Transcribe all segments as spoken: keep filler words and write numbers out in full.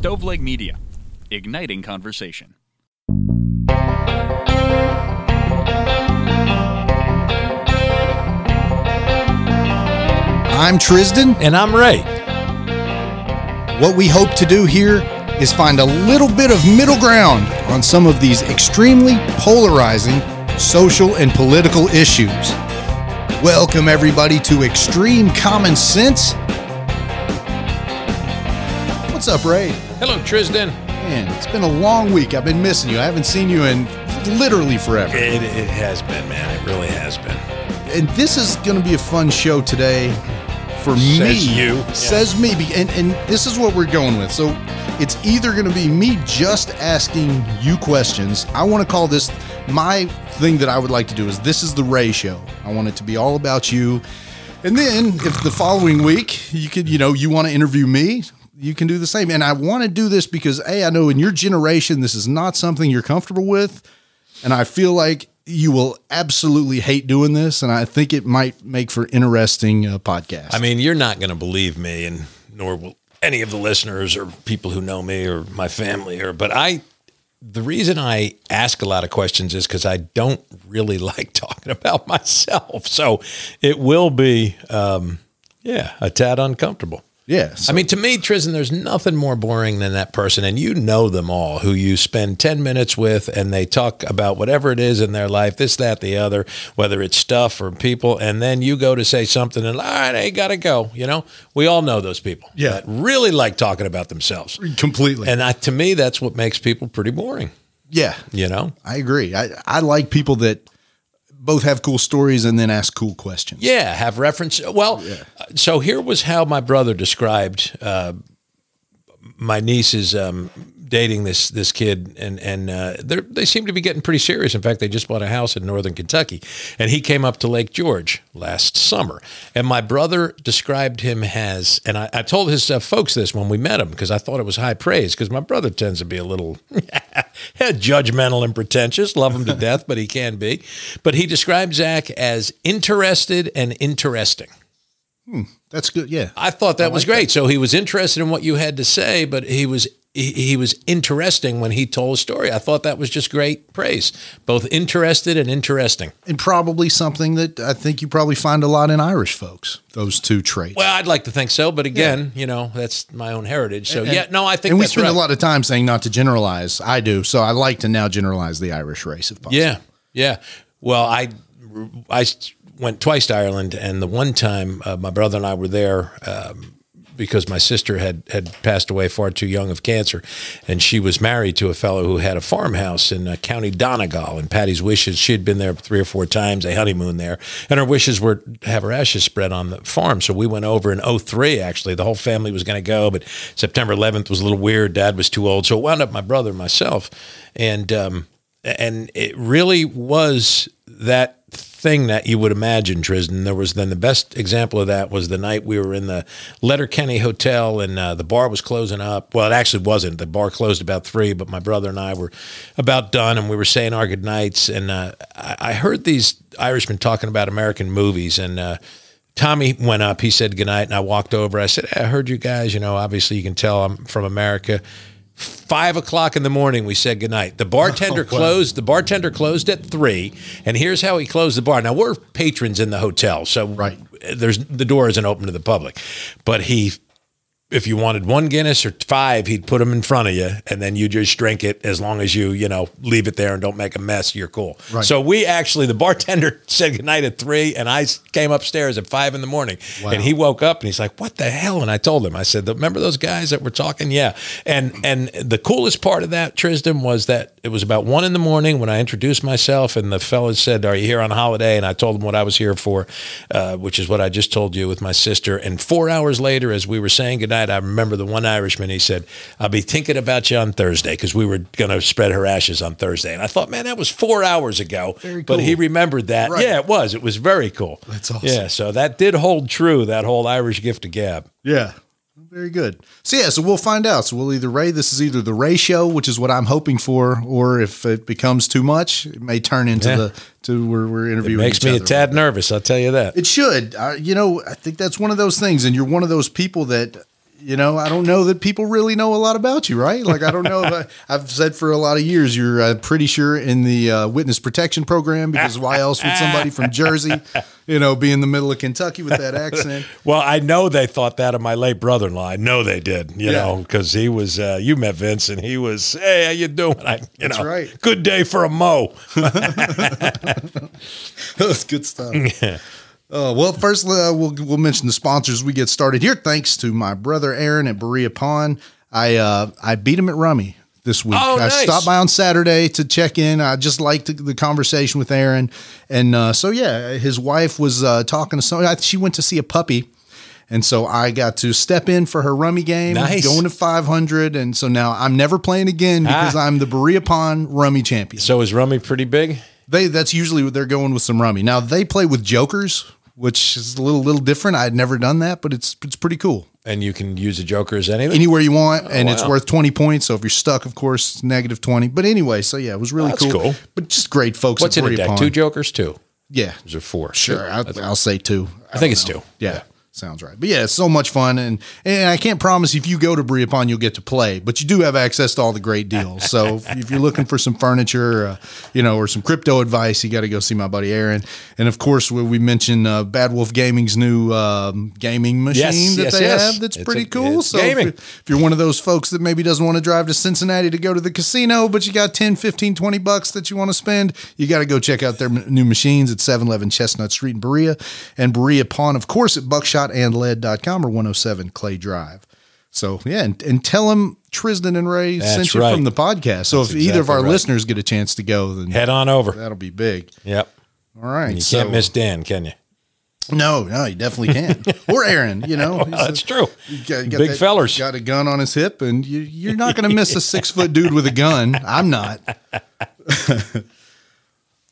Stoveleg Media, igniting conversation. I'm Trizdon. And I'm Ray. What we hope to do here is find a little bit of middle ground on some of these extremely polarizing social and political issues. Welcome, everybody, to Extreme Common Sense. What's up, Ray? Hello, Trizdon. Man, it's been a long week. I've been missing you. I haven't seen you in literally forever. It, it has been, man. It really has been. And this is going to be a fun show today for says me. Says you. Says yeah. me. And, and this is what we're going with. So it's either going to be me just asking you questions. I want to call this, my thing that I would like to do is this is the Ray Show. I want it to be all about you. And then if the following week you could, you know, you want to interview me, you can do the same. And I want to do this because, A, I know in your generation, this is not something you're comfortable with. And I feel like you will absolutely hate doing this. And I think it might make for interesting uh, podcasts. I mean, you're not going to believe me, and nor will any of the listeners or people who know me or my family, or, but I, the reason I ask a lot of questions is because I don't really like talking about myself. So it will be, um, yeah, a tad uncomfortable. Yeah. So. I mean, to me, Tristan, there's nothing more boring than that person, and you know them all, who you spend ten minutes with, and they talk about whatever it is in their life, this, that, the other, whether it's stuff or people, and then you go to say something, and all right, I got to go. You know, we all know those people. Yeah. That really like talking about themselves. Completely. And I, to me, that's what makes people pretty boring. Yeah. You know? I agree. I, I like people that both have cool stories and then ask cool questions. Yeah, have reference. Well, yeah. So here was how my brother described uh, my niece is um, dating this this kid, and and uh, they seem to be getting pretty serious. In fact, they just bought a house in northern Kentucky, and he came up to Lake George last summer. And my brother described him as, and I, I told his uh, folks this when we met him because I thought it was high praise, because my brother tends to be a little judgmental and pretentious. Love him to death, but he can be. But he described Zach as interested and interesting. Hmm, that's good. Yeah. I thought that I like was great. That. So he was interested in what you had to say, but he was he, he was interesting when he told a story. I thought that was just great praise, both interested and interesting. And probably something that I think you probably find a lot in Irish folks, those two traits. Well, I'd like to think so. But again, yeah. you know, that's my own heritage. So and, yeah, no, I think and that's we spend right. a lot of time saying not to generalize. I do. So I like to now generalize the Irish race if possible. Yeah. Yeah. Well, I, I, went twice to Ireland, and the one time uh, my brother and I were there um, because my sister had, had passed away far too young of cancer, and she was married to a fellow who had a farmhouse in uh, County Donegal, and Patty's wishes, she had been there three or four times, they honeymooned there, and her wishes were to have her ashes spread on the farm. So we went over in oh three, actually. The whole family was going to go, but September eleventh was a little weird. Dad was too old. So it wound up my brother and myself, and um, and it really was that thing that you would imagine, Tristan. There was then the best example of that was the night we were in the Letterkenny Hotel, and uh, the bar was closing up. Well, it actually wasn't. The bar closed about three, but my brother and I were about done, and we were saying our good nights. And uh, I-, I heard these Irishmen talking about American movies, and uh, Tommy went up. He said goodnight, and I walked over. I said, hey, I heard you guys. You know, obviously you can tell I'm from America. Five o'clock in the morning, we said goodnight. The bartender oh, wow. closed. The bartender closed at three, and here's how he closed the bar. Now we're patrons in the hotel, so right. there's the door isn't open to the public. But he, if you wanted one Guinness or five, he'd put them in front of you, and then you just drink it as long as you, you know, leave it there and don't make a mess. You're cool. Right. So we actually, the bartender said goodnight at three, and I came upstairs at five in the morning, wow. and he woke up and he's like, "What the hell?" And I told him, I said, "Remember those guys that were talking?" Yeah. And and the coolest part of that, Tristan, was that it was about one in the morning when I introduced myself, and the fellas said, "Are you here on holiday?" And I told them what I was here for, uh, which is what I just told you with my sister. And four hours later, as we were saying goodnight, I remember the one Irishman, he said, "I'll be thinking about you on Thursday," because we were going to spread her ashes on Thursday. And I thought, man, that was four hours ago. Very cool. But he remembered that. Right. Yeah, it was. It was very cool. That's awesome. Yeah, so that did hold true, that whole Irish gift of gab. Yeah. Very good. So, yeah, so we'll find out. So we'll either Ray, this is either the Ray Show, which is what I'm hoping for, or if it becomes too much, it may turn into yeah. the, to where we're interviewing each other. It makes me a tad right nervous, now. I'll tell you that. It should. I, you know, I think that's one of those things, and you're one of those people that you know, I don't know that people really know a lot about you, right? Like, I don't know. I, I've said for a lot of years, you're uh, pretty sure in the uh, witness protection program, because why else would somebody from Jersey, you know, be in the middle of Kentucky with that accent? Well, I know they thought that of my late brother-in-law. I know they did, you yeah. know, because he was, uh, you met Vince and he was, hey, how you doing? I, you That's know, right. Good day for a mo. That's good stuff. Yeah. Uh, well, first, uh, we'll, we'll mention the sponsors. We get started here. Thanks to my brother, Aaron at Berea Pond. I, uh, I beat him at Rummy this week. Oh, nice. I stopped by on Saturday to check in. I just liked the, the conversation with Aaron. And, uh, so yeah, his wife was, uh, talking to somebody. She went to see a puppy. And so I got to step in for her Rummy game, nice. Going to five hundred. And so now I'm never playing again because ah. I'm the Berea Pond Rummy champion. So is Rummy pretty big? They, that's usually what they're going with some Rummy. Now they play with jokers, which is a little little different. I had never done that, but it's it's pretty cool. And you can use a joker as anything? Anywhere you want, oh, and wow. It's worth twenty points. So if you're stuck, of course, it's negative twenty. But anyway, so yeah, it was really oh, cool. cool. But just great folks. What's in a deck? Pond. Two jokers, two? Yeah. Those are four. Sure, I, I'll say two. I, I think it's know. two. Yeah. yeah. Sounds right. But yeah, it's so much fun. And, and I can't promise if you go to Berea Pond, you'll get to play, but you do have access to all the great deals. So if, if you're looking for some furniture, uh, you know, or some crypto advice, you got to go see my buddy Aaron. And of course, we, we mentioned uh, Bad Wolf Gaming's new um, gaming machine yes, that yes, they yes. have. That's it's pretty a, cool. So if you're, if you're one of those folks that maybe doesn't want to drive to Cincinnati to go to the casino, but you got ten, fifteen, twenty bucks that you want to spend, you got to go check out their new machines at seven eleven Chestnut Street in Berea, and Berea Pond, of course, at Buckshot and lead dot com or one oh seven Clay Drive. So yeah, and, and tell them Trizdon and Ray That's sent you right. from the podcast. So That's if exactly either of our right. listeners get a chance to go, then head on over. That'll be big. Yep. All right. And you so, can't miss Dan, can you? No, no, you definitely can. Or Aaron, you know. Well, that's a, true. You got, you got Big that, fellers. Got a gun on his hip, and you, you're not going to miss a six-foot dude with a gun. I'm not.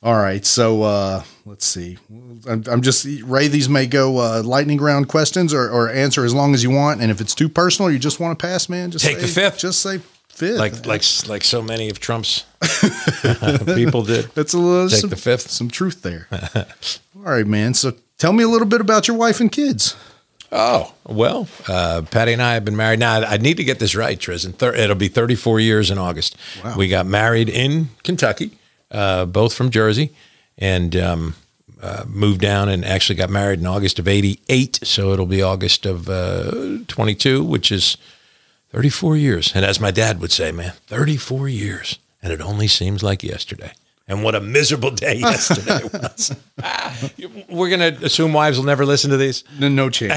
All right, so uh, let's see. I'm, I'm just Ray. These may go uh, lightning round questions, or, or answer as long as you want. And if it's too personal, you just want to pass, man. Just take say, the fifth. Just say fifth, like like like so many of Trump's people did. That's a little take some, the fifth. Some truth there. All right, man. So tell me a little bit about your wife and kids. Oh well, uh, Patty and I have been married now. I need to get this right, Tris. And it'll be thirty-four years in August. Wow. We got married in Kentucky. Uh, both from Jersey, and um, uh, moved down and actually got married in August of eighty-eight. So it'll be August of uh, twenty-two, which is thirty-four years. And as my dad would say, man, thirty-four years. And it only seems like yesterday. And what a miserable day yesterday was. Ah, we're going to assume wives will never listen to these. No, no chance.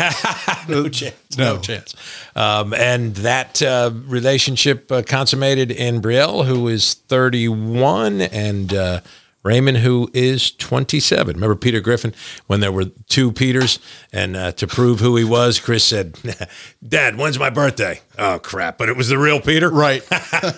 no chance. No, no chance. Um, and that uh, relationship uh, consummated in Brielle, who is thirty-one, and uh, Raymond, who is twenty-seven. Remember Peter Griffin, when there were two Peters? And uh, to prove who he was, Chris said, Dad, when's my birthday? Oh, crap. But it was the real Peter? Right.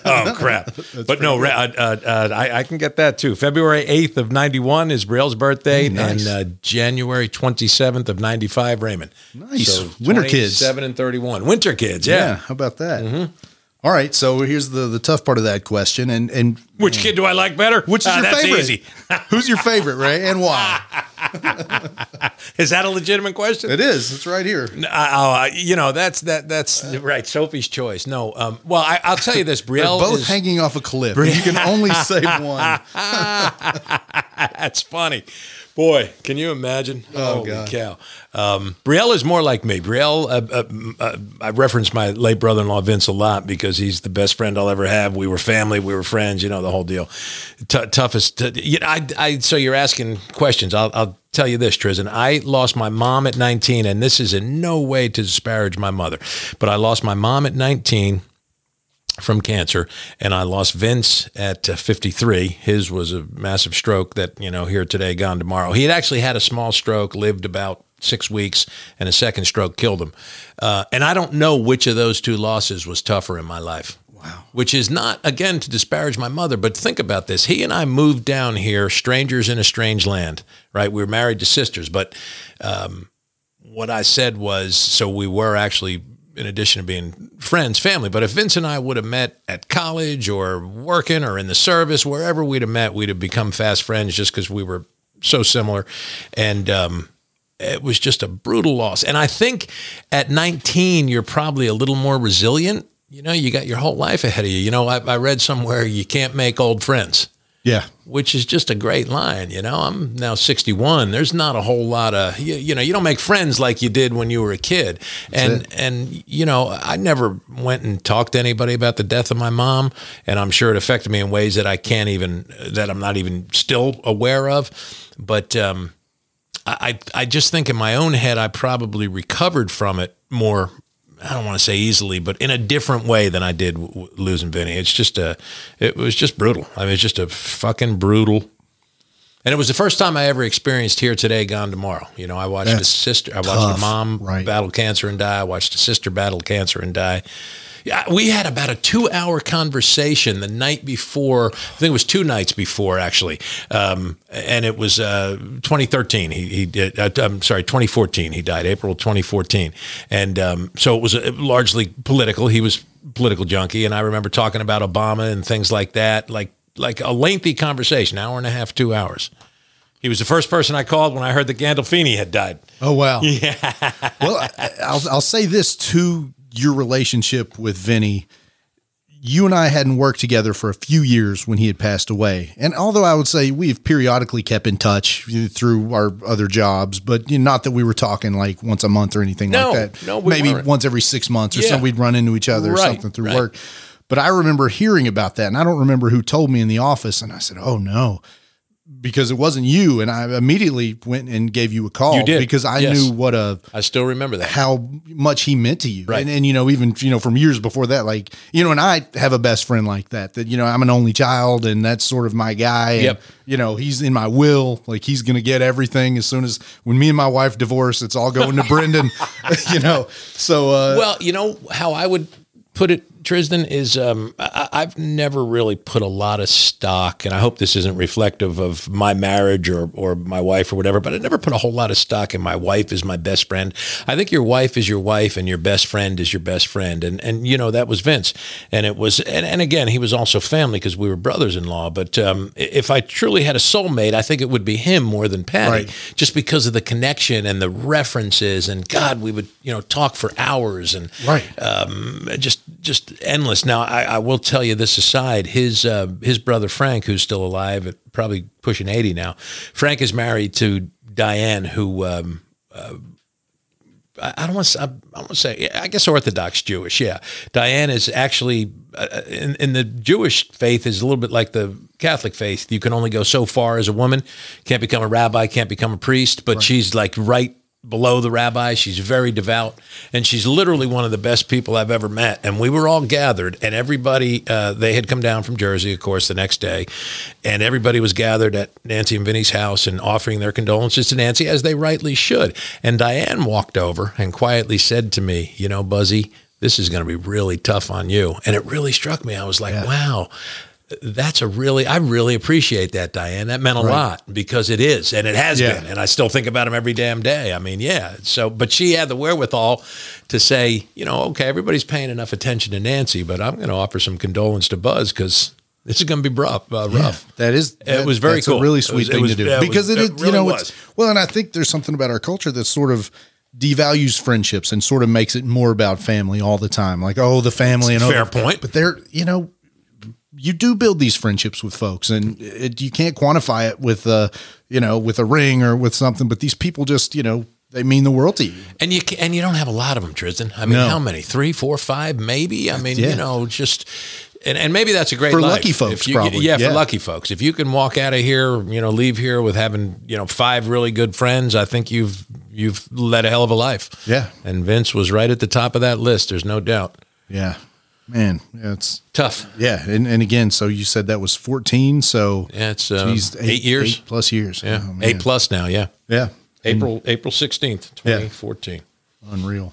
Oh, crap. That's but no, uh, uh, uh, I, I can get that too. February eighth of ninety-one is Braille's birthday. Mm, nice. And uh, January twenty-seventh of ninety-five, Raymond. Nice. So winter kids. seven and thirty-one. Winter kids. Yeah. yeah how about that? Mm-hmm. All right, so here's the, the tough part of that question, and and which kid do I like better? Which is uh, your that's favorite? Easy. Who's your favorite, Ray, and why? Is that a legitimate question? It is. It's right here. Uh, uh, you know, that's that that's uh, right. Sophie's choice. No, um, well, I, I'll tell you this, Brielle. They're both is, hanging off a cliff. Bri- you can only save one. That's funny. Boy, can you imagine? Oh, Holy God. cow. Um, Brielle is more like me. Brielle, uh, uh, uh, I reference my late brother-in-law, Vince, a lot because he's the best friend I'll ever have. We were family. We were friends, you know, the whole deal. T- toughest. T- you know, I, I, so you're asking questions. I'll, I'll tell you this, Tristan. I lost my mom at nineteen, and this is in no way to disparage my mother, but I lost my mom at nineteen from cancer, and I lost Vince at uh, fifty-three. His was a massive stroke that, you know, here today, gone tomorrow. He had actually had a small stroke, lived about six weeks, and a second stroke killed him. Uh, and I don't know which of those two losses was tougher in my life. Wow. Which is not, again, to disparage my mother, but think about this. He and I moved down here, strangers in a strange land, right? We were married to sisters, but um, what I said was, so we were actually, in addition to being friends, family. But if Vince and I would have met at college or working or in the service, wherever we'd have met, we'd have become fast friends just because we were so similar. And um, it was just a brutal loss. And I think at nineteen, you're probably a little more resilient. You know, you got your whole life ahead of you. You know, I, I read somewhere you can't make old friends. Yeah. Which is just a great line. You know, I'm now sixty-one. There's not a whole lot of, you, you know, you don't make friends like you did when you were a kid. That's and, it. and, you know, I never went and talked to anybody about the death of my mom. And I'm sure it affected me in ways that I can't even, that I'm not even still aware of. But, um, I, I just think in my own head, I probably recovered from it more. I don't want to say easily, but in a different way than I did w- w- losing Vinny. It's just a, it was just brutal. I mean, it's just a fucking brutal. And it was the first time I ever experienced Here Today, Gone Tomorrow. You know, I watched That's a sister, I watched tough, a mom right. battle cancer and die. I watched a sister battle cancer and die. Yeah, we had about a two hour conversation the night before. I think it was two nights before actually. Um, and it was, uh, twenty thirteen. He, he did, uh, I'm sorry, twenty fourteen. He died April, twenty fourteen. And, um, so it was uh, largely political. He was political junkie. And I remember talking about Obama and things like that, like, like a lengthy conversation, hour and a half, two hours. He was the first person I called when I heard that Gandolfini had died. Oh, wow. Yeah. Well, I, I'll, I'll say this too. Your relationship with Vinny, you and I hadn't worked together for a few years when he had passed away. And although I would say we've periodically kept in touch through our other jobs, but you know, not that we were talking like once a month or anything no, like that. No, we Maybe weren't. Once every six months or yeah. so we'd run into each other right, or something through right. work. But I remember hearing about that, and I don't remember who told me in the office. And I said, oh no, because it wasn't you. And I immediately went and gave you a call you did. because I yes. knew what a, I still remember that how much he meant to you. Right. And, and, you know, even, you know, from years before that, like, you know, and I have a best friend like that, that, you know, I'm an only child and that's sort of my guy. Yep. And, you know, he's in my will, like he's going to get everything as soon as when me and my wife divorce, it's all going to Brendan, you know? So, uh, well, you know how I would put it, Trizdon, is um, I, I've never really put a lot of stock, and I hope this isn't reflective of my marriage or or my wife or whatever, but I never put a whole lot of stock in my wife as my best friend. I think your wife is your wife and your best friend is your best friend. And, and you know, that was Vince. And it was, and, and again, he was also family because we were brothers-in-law. But um, if I truly had a soulmate, I think it would be him more than Patty, right. just because of the connection and the references. And God, we would, you know, talk for hours and right. um, just, just, endless. Now, I, I will tell you this aside, his uh, his brother, Frank, who's still alive, at probably pushing eighty now, Frank is married to Diane, who um, uh, I, I don't want to I, I want to say, I guess Orthodox Jewish. Yeah. Diane is actually uh, in, in the Jewish faith is a little bit like the Catholic faith. You can only go so far as a woman, can't become a rabbi, can't become a priest, but right. she's like right below the rabbi. She's very devout, and she's literally one of the best people I've ever met. And we were all gathered, and everybody, uh, they had come down from Jersey, of course, the next day, and everybody was gathered at Nancy and Vinny's house and offering their condolences to Nancy, as they rightly should. And Diane walked over and quietly said to me, you know, Buzzy, this is going to be really tough on you. And it really struck me. I was like, yeah. wow. That's a really, I really appreciate that, Diane. That meant a right. lot, because it is, and it has yeah. been, and I still think about him every damn day. I mean, yeah. So, but she had the wherewithal to say, you know, okay, everybody's paying enough attention to Nancy, but I'm going to offer some condolence to Buzz because this is going to be rough. Uh, rough. Yeah, that is, that, it was very that's cool. a really sweet was, thing was, to do yeah, because it, was, it, it really you know, was. It's, well, and I think there's something about our culture that's sort of devalues friendships and sort of makes it more about family all the time. Like, oh, the family and fair point, but they're, you know, you do build these friendships with folks, and it, you can't quantify it with, uh, you know, with a ring or with something, but these people just, you know, they mean the world to you. And you can, and you don't have a lot of them, Trizdon. I mean, no. how many, three, four, five, maybe, I mean, yeah. you know, just, and, and maybe that's a great for life. Lucky folks, you, probably. Yeah, yeah. For lucky folks. If you can walk out of here, you know, leave here with having, you know, five really good friends, I think you've, you've led a hell of a life. Yeah. And Vince was right at the top of that list. There's no doubt. Yeah. Man, it's tough. Yeah. And, and again, so you said that was fourteen. So yeah, it's um, geez, eight, eight years, eight plus years. Yeah. Oh, eight plus now. Yeah. Yeah. April, and, April sixteenth, twenty fourteen. Yeah. Unreal.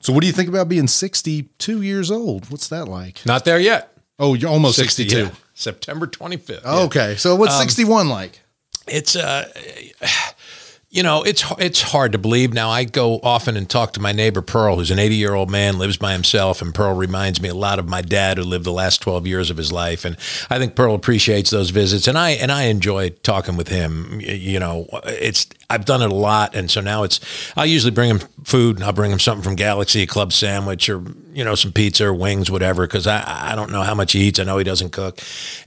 So what do you think about being sixty-two years old? What's that like? Not there yet. Oh, you're almost sixty, sixty-two. Yeah. September twenty-fifth. Oh, okay. So what's um, sixty-one like? It's uh you know, it's it's hard to believe. Now, I go often and talk to my neighbor, Pearl, who's an eighty-year-old man, lives by himself, and Pearl reminds me a lot of my dad, who lived the last twelve years of his life, and I think Pearl appreciates those visits, and I and I enjoy talking with him. You know, it's I've done it a lot. And so now it's, I usually bring them food and I'll bring them something from Galaxy, a club sandwich or, you know, some pizza or wings, whatever. Cause I, I don't know how much he eats. I know he doesn't cook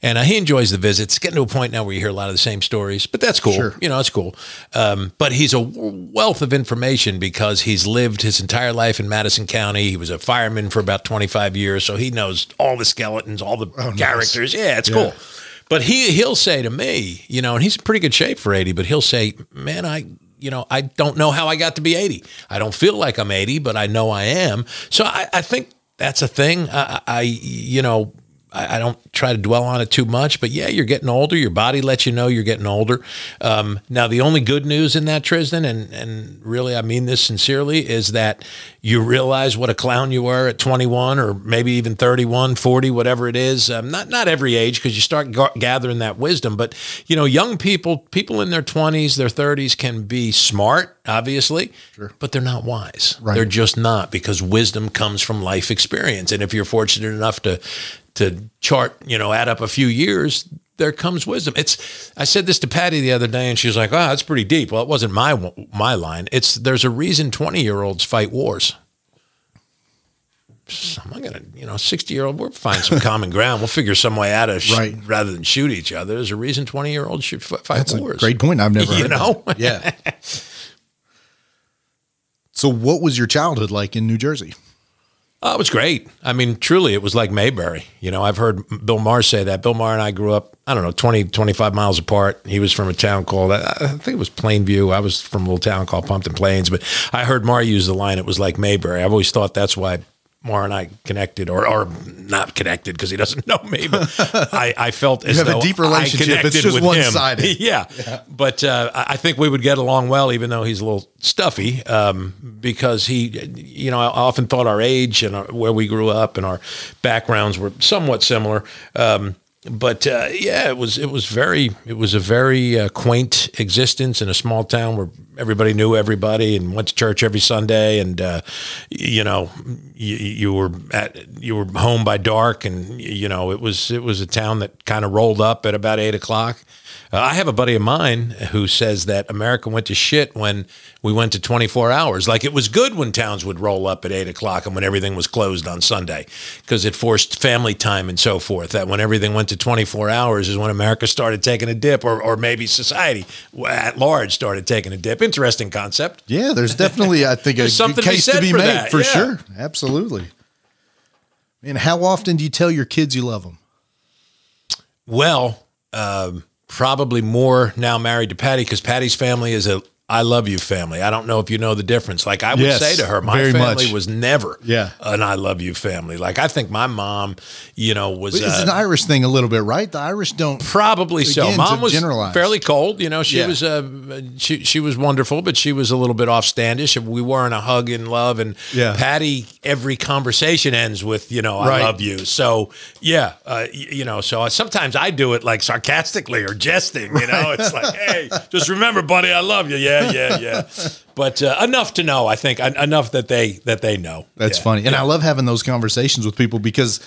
and uh, he enjoys the visits. It's getting to a point now where you hear a lot of the same stories, but that's cool. Sure. You know, it's cool. Um, but he's a wealth of information because he's lived his entire life in Madison County. He was a fireman for about twenty-five years. So he knows all the skeletons, all the oh, characters. Nice. Yeah, it's yeah. cool. But he, he'll say to me, you know, and he's in pretty good shape for eighty, but he'll say, man, I, you know, I don't know how I got to be eighty. I don't feel like I'm eighty, but I know I am. So I, I think that's a thing. I, I you know, I, I don't try to dwell on it too much, but yeah, you're getting older. Your body lets you know you're getting older. Um, now, the only good news in that, Trizdon, and, and really I mean this sincerely, is that you realize what a clown you were at twenty-one or maybe even thirty-one, forty, whatever it is. Um, not not every age, because you start g- gathering that wisdom. But, you know, young people, people in their twenties, their thirties can be smart, obviously, sure. but they're not wise. Right. They're just not, because wisdom comes from life experience. And if you're fortunate enough to to chart, you know, add up a few years, there comes wisdom. It's, I said this to Patty the other day and she was like, oh, that's pretty deep. Well, it wasn't my, my line. It's, there's a reason twenty year olds fight wars. So I'm going to, you know, sixty year old, we'll find some common ground. We'll figure some way out of sh- right. rather than shoot each other. There's a reason twenty year olds should f- fight that's wars. A great point. I've never, you heard know, that. Yeah. So what was your childhood like in New Jersey? Oh, it was great. I mean, truly, it was like Mayberry. You know, I've heard Bill Maher say that. Bill Maher and I grew up, I don't know, twenty, twenty-five miles apart. He was from a town called, I think it was Plainview. I was from a little town called Pumpkin Plains. But I heard Maher use the line, it was like Mayberry. I've always thought that's why Maher and I connected, or, or not connected, because he doesn't know me. But I, I felt as you have though a deep relationship. I connected it's just with one-sided. Him. yeah. yeah. But uh, I think we would get along well, even though he's a little stuffy, um, because he, you know, I often thought our age and our, where we grew up and our backgrounds were somewhat similar. Um, but uh, yeah, it was it was very it was a very uh, quaint existence in a small town where everybody knew everybody and went to church every Sunday, and uh, you know you, you were at you were home by dark, and you know it was it was a town that kind of rolled up at about eight o'clock. Uh, I have a buddy of mine who says that America went to shit when we went to twenty-four hours. Like it was good when towns would roll up at eight o'clock and when everything was closed on Sunday, because it forced family time and so forth. That when everything went to twenty-four hours is when America started taking a dip, or, or maybe society at large started taking a dip. Interesting concept. Yeah, there's definitely, I think, a good case to be for made that. For yeah. sure. Absolutely. And how often do you tell your kids you love them? Well, um, probably more now married to Patty, because Patty's family is a I love you family. I don't know if you know the difference. Like I would yes, say to her, my family much. was never yeah. an I love you family. Like I think my mom, you know, was it's uh, an Irish thing a little bit, right? The Irish don't probably so. Mom was fairly cold. You know, she yeah. was uh, she she was wonderful, but she was a little bit offstandish. We weren't a hug and love. And yeah. Patty, every conversation ends with you know I right. love you. So yeah, uh, you know. So sometimes I do it like sarcastically or jesting. You know, right. It's like, hey, just remember, buddy, I love you. Yeah. Yeah, yeah, yeah. But uh, enough to know, I think, enough that they that they know. That's yeah. funny. And yeah. I love having those conversations with people, because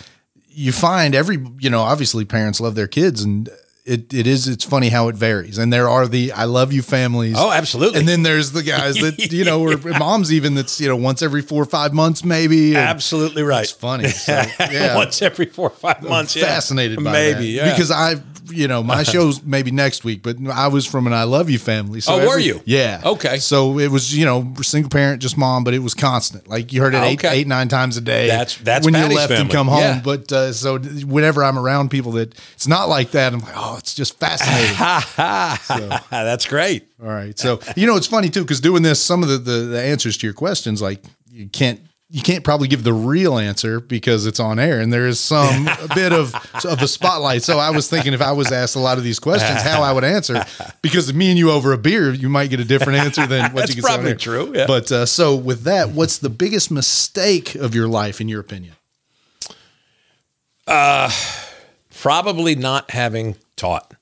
you find every, you know, obviously parents love their kids, and it, it is, it's funny how it varies. And there are the I love you families. Oh, absolutely. And then there's the guys that, you know, or moms even that's, you know, once every four or five months maybe. Absolutely right. It's funny. So, yeah. Once every four or five months. I'm fascinated yeah. by maybe, that. Maybe, yeah. Because I've, you know, my show's maybe next week, but I was from an I love you family. So oh, every, were you? Yeah. Okay. So it was, you know, single parent, just mom, but it was constant. Like you heard it okay. eight, eight, nine times a day. That's, that's when Patty's you left family. And come home. Yeah. But uh, so whenever I'm around people that it's not like that, I'm like, oh, it's just fascinating. So, that's great. All right. So, you know, it's funny too, because doing this, some of the, the, the answers to your questions, like you can't, you can't probably give the real answer because it's on air and there is some a bit of, of a spotlight. So I was thinking if I was asked a lot of these questions, how I would answer, because me and you over a beer, you might get a different answer than what you can say on air. That's probably true. Yeah. But uh, so with that, what's the biggest mistake of your life, in your opinion? Uh, probably not having taught.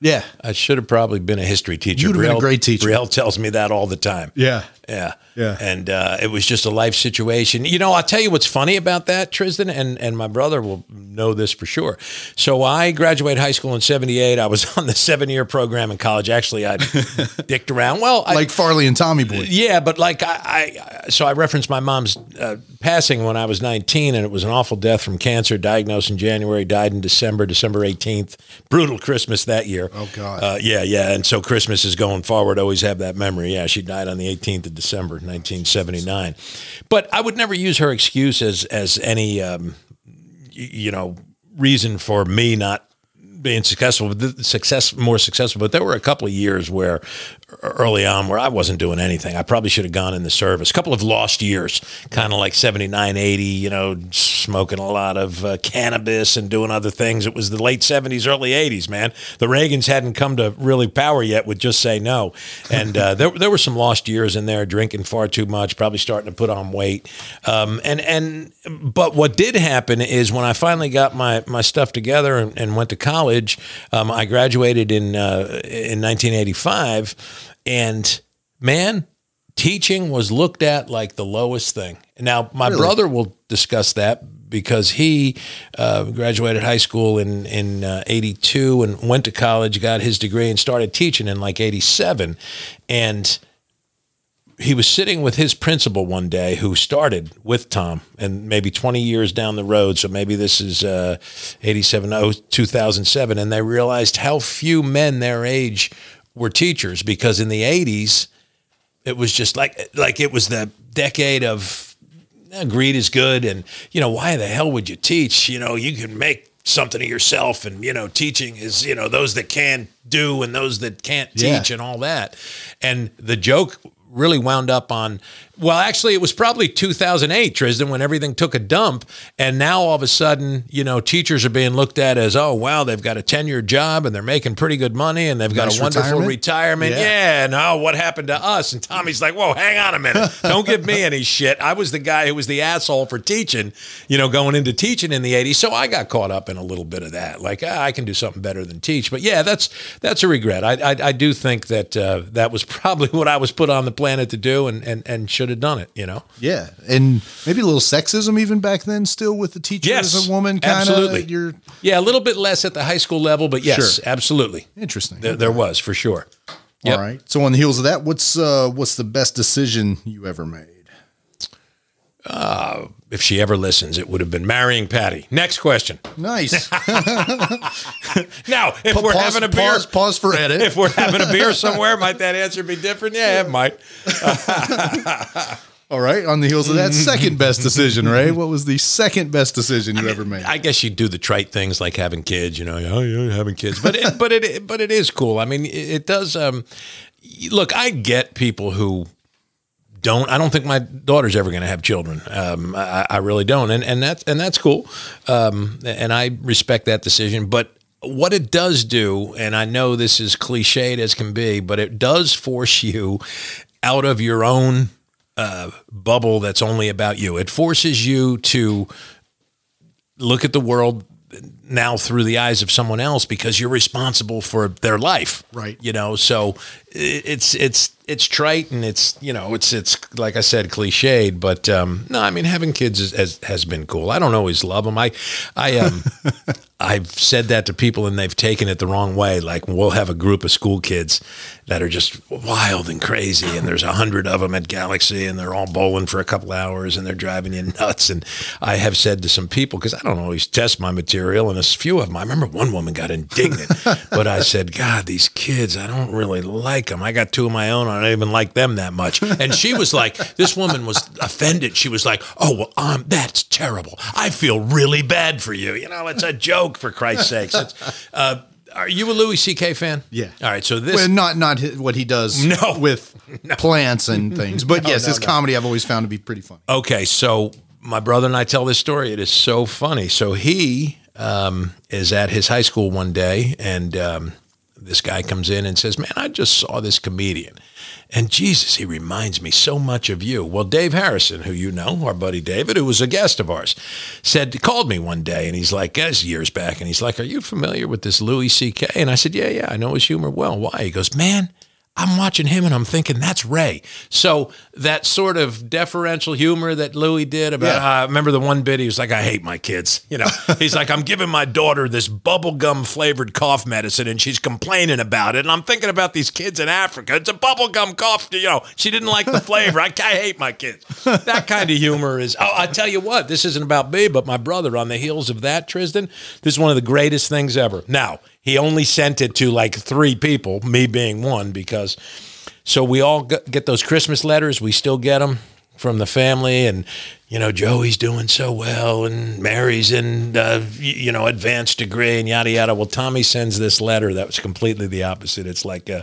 Yeah. I should have probably been a history teacher. You'd have been a great teacher. Brielle tells me that all the time. Yeah. Yeah. Yeah. And uh, it was just a life situation. You know, I'll tell you what's funny about that, Trizdon, and, and my brother will know this for sure. So I graduated high school in seventy-eight. I was on the seven-year program in college. Actually, I dicked around. Well, I, like Farley and Tommy Boy. Yeah, but like I, I so I referenced my mom's uh, passing when I was nineteen, and it was an awful death from cancer, diagnosed in January, died in December, December eighteenth. Brutal Christmas that year. Oh, God. Uh, yeah, yeah, and so Christmas is going forward. Always have that memory. Yeah, she died on the eighteenth of December. nineteen seventy-nine. But I would never use her excuse as as any um, you know, reason for me not being successful, success more successful. But there were a couple of years where early on where I wasn't doing anything. I probably should have gone in the service. A couple of lost years, kind of like seventy-nine, eighty, you know, smoking a lot of uh, cannabis and doing other things. It was the late seventies, early eighties, man. The Reagans hadn't come to really power yet with just say no. And uh, there there were some lost years in there, drinking far too much, probably starting to put on weight. Um, and, and but what did happen is when I finally got my, my stuff together and, and went to college, um, I graduated in uh, in nineteen eighty-five. And man, teaching was looked at like the lowest thing. Now, my really? brother will discuss that because he uh, graduated high school in, in uh, eighty-two and went to college, got his degree, and started teaching in like eighty-seven. And he was sitting with his principal one day who started with Tom and maybe twenty years down the road. So maybe this is uh, eighty-seven, oh, two thousand seven. And they realized how few men their age were teachers, because in the eighties, it was just like, like it was the decade of eh, greed is good. And, you know, why the hell would you teach? You know, you can make something of yourself, and, you know, teaching is, you know, those that can do and those that can't teach, yeah, and all that. And the joke really wound up on, well, actually, it was probably two thousand eight, Trizdon, when everything took a dump. And now all of a sudden, you know, teachers are being looked at as, oh, wow, they've got a tenured job and they're making pretty good money and they've got nice a wonderful retirement. retirement. Yeah. yeah. And oh, what happened to us? And Tommy's like, whoa, hang on a minute. Don't give me any shit. I was the guy who was the asshole for teaching, you know, going into teaching in the eighties. So I got caught up in a little bit of that. Like, ah, I can do something better than teach. But yeah, that's that's a regret. I I, I do think that uh, that was probably what I was put on the planet to do, and, and, and should have done it, you know? Yeah. And maybe a little sexism even back then still with the teacher, yes, as a woman. Kinda, absolutely. You're... Yeah. A little bit less at the high school level, but yes, sure, absolutely. Interesting. There, okay. there was for sure. Yep. All right. So on the heels of that, what's, uh, what's the best decision you ever made? Uh, if she ever listens, it would have been marrying Patty. Next question. Nice. Now, if pa- we're pause, having a beer, pause, pause for edit. If we're having a beer somewhere, might that answer be different? Yeah, it might. All right. On the heels of that, second best decision, Ray. What was the second best decision you I mean, ever made? I guess you do the trite things like having kids, you know, oh, yeah, having kids, but it, but it, but it is cool. I mean, it, it does. Um, look, I get people who don't, I don't think my daughter's ever going to have children. Um, I, I really don't. And, and that's, and that's cool. Um, and I respect that decision, but what it does do, and I know this is cliched as can be, but it does force you out of your own, uh, bubble that's only about you. It forces you to look at the world now through the eyes of someone else, because you're responsible for their life. Right. You know, so it's, it's, it's trite and it's, you know, it's, it's like I said, cliched, but, um, no, I mean, having kids is, has, has been cool. I don't always love them. I, I, um, I've said that to people and they've taken it the wrong way. Like, we'll have a group of school kids that are just wild and crazy, and there's a hundred of them at Galaxy, and they're all bowling for a couple hours and they're driving you nuts. And I have said to some people, cause I don't always test my material, and a few of them, I remember one woman got indignant, but I said, God, these kids, I don't really like them. I got two of my own. I don't even like them that much. And she was like, this woman was offended. She was like, oh, well, um, that's terrible. I feel really bad for you. You know, it's a joke, for Christ's sakes. It's, uh, are you a Louis C K fan? Yeah. All right. So this, well, not, not his, what he does no, with no. plants and things, but no, yes, no, his no. comedy I've always found to be pretty funny. Okay. So my brother and I tell this story. It is so funny. So he, um, is at his high school one day, and, um, this guy comes in and says, man, I just saw this comedian, and Jesus, he reminds me so much of you. Well, Dave Harrison, who you know, our buddy David, who was a guest of ours, said, called me one day, and he's like, that's years back, and he's like, are you familiar with this Louis C K? And I said, yeah, yeah, I know his humor well. Why? He goes, man, I'm watching him and I'm thinking, that's Ray. So that sort of deferential humor that Louis did about, yeah. uh, I remember the one bit, he was like, I hate my kids. You know, he's like, I'm giving my daughter this bubblegum flavored cough medicine and she's complaining about it. And I'm thinking about these kids in Africa. It's a bubblegum cough. You know, she didn't like the flavor. I, I hate my kids. That kind of humor is, oh, I tell you what, this isn't about me, but my brother on the heels of that, Trizdon, this is one of the greatest things ever. Now, he only sent it to like three people, me being one, because so we all get those Christmas letters. We still get them from the family. And, you know, Joey's doing so well and Mary's in, uh, you know, advanced degree and yada, yada. Well, Tommy sends this letter that was completely the opposite. It's like, uh,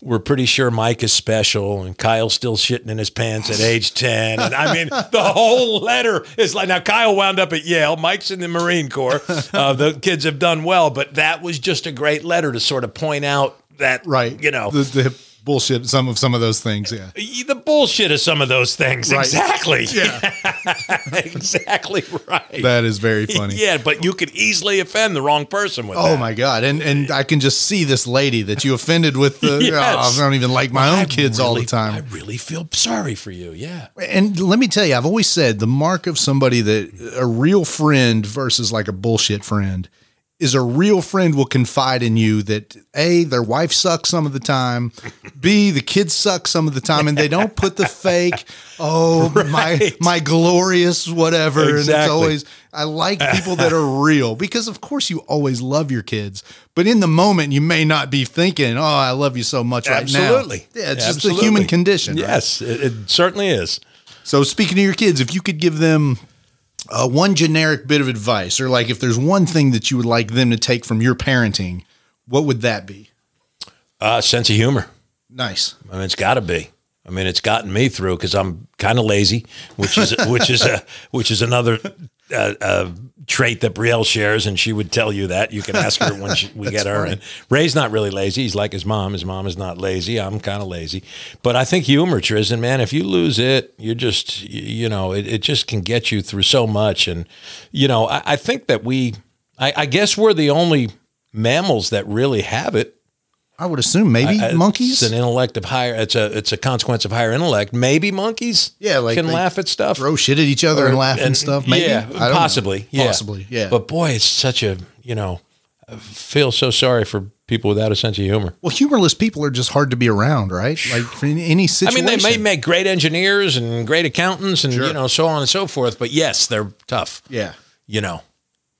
we're pretty sure Mike is special and Kyle's still shitting in his pants at age ten. And I mean, the whole letter is like, now Kyle wound up at Yale. Mike's in the Marine Corps. Uh, the kids have done well, but that was just a great letter to sort of point out that, right. you know, the, the bullshit, some of some of those things, yeah. The bullshit of some of those things, right. Exactly. Yeah. Exactly right. That is very funny. Yeah, but you could easily offend the wrong person with oh that. Oh, my God. And and I can just see this lady that you offended with the, yes. oh, I don't even like my well, own I kids really, all the time. I really feel sorry for you, yeah. And let me tell you, I've always said the mark of somebody that, a real friend versus like a bullshit friend, is a real friend will confide in you that A, their wife sucks some of the time, B, the kids suck some of the time, and they don't put the fake, oh, right. my my glorious whatever. Exactly. And it's always, I like people that are real because, of course, you always love your kids. But in the moment, you may not be thinking, oh, I love you so much right Absolutely. now. Absolutely. Yeah, it's Absolutely. just the human condition. Yes, right? it, it certainly is. So speaking to your kids, if you could give them Uh, one generic bit of advice, or like if there's one thing that you would like them to take from your parenting, what would that be? Uh, sense of humor. Nice. I mean, it's got to be. I mean, it's gotten me through because I'm kind of lazy, which is which is a which is another uh, uh, trait that Brielle shares, and she would tell you that. You can ask her when she, we get her in. Ray's not really lazy. He's like his mom. His mom is not lazy. I'm kind of lazy, but I think humor, Tristan, man, if you lose it, you're just, you know, it, it just can get you through so much. And, you know, I, I think that we, I, I guess we're the only mammals that really have it. I would assume maybe I, monkeys. It's an intellect of higher. It's a it's a consequence of higher intellect. Maybe monkeys. Yeah, like can laugh at stuff, throw shit at each other, or, and laugh and, and stuff. Maybe yeah, I possibly, yeah. possibly, yeah. But boy, it's such a you know. I feel so sorry for people without a sense of humor. Well, humorless people are just hard to be around, right? Like in any situation. I mean, they may make great engineers and great accountants, and sure. you know, so on and so forth. But yes, they're tough. Yeah, you know,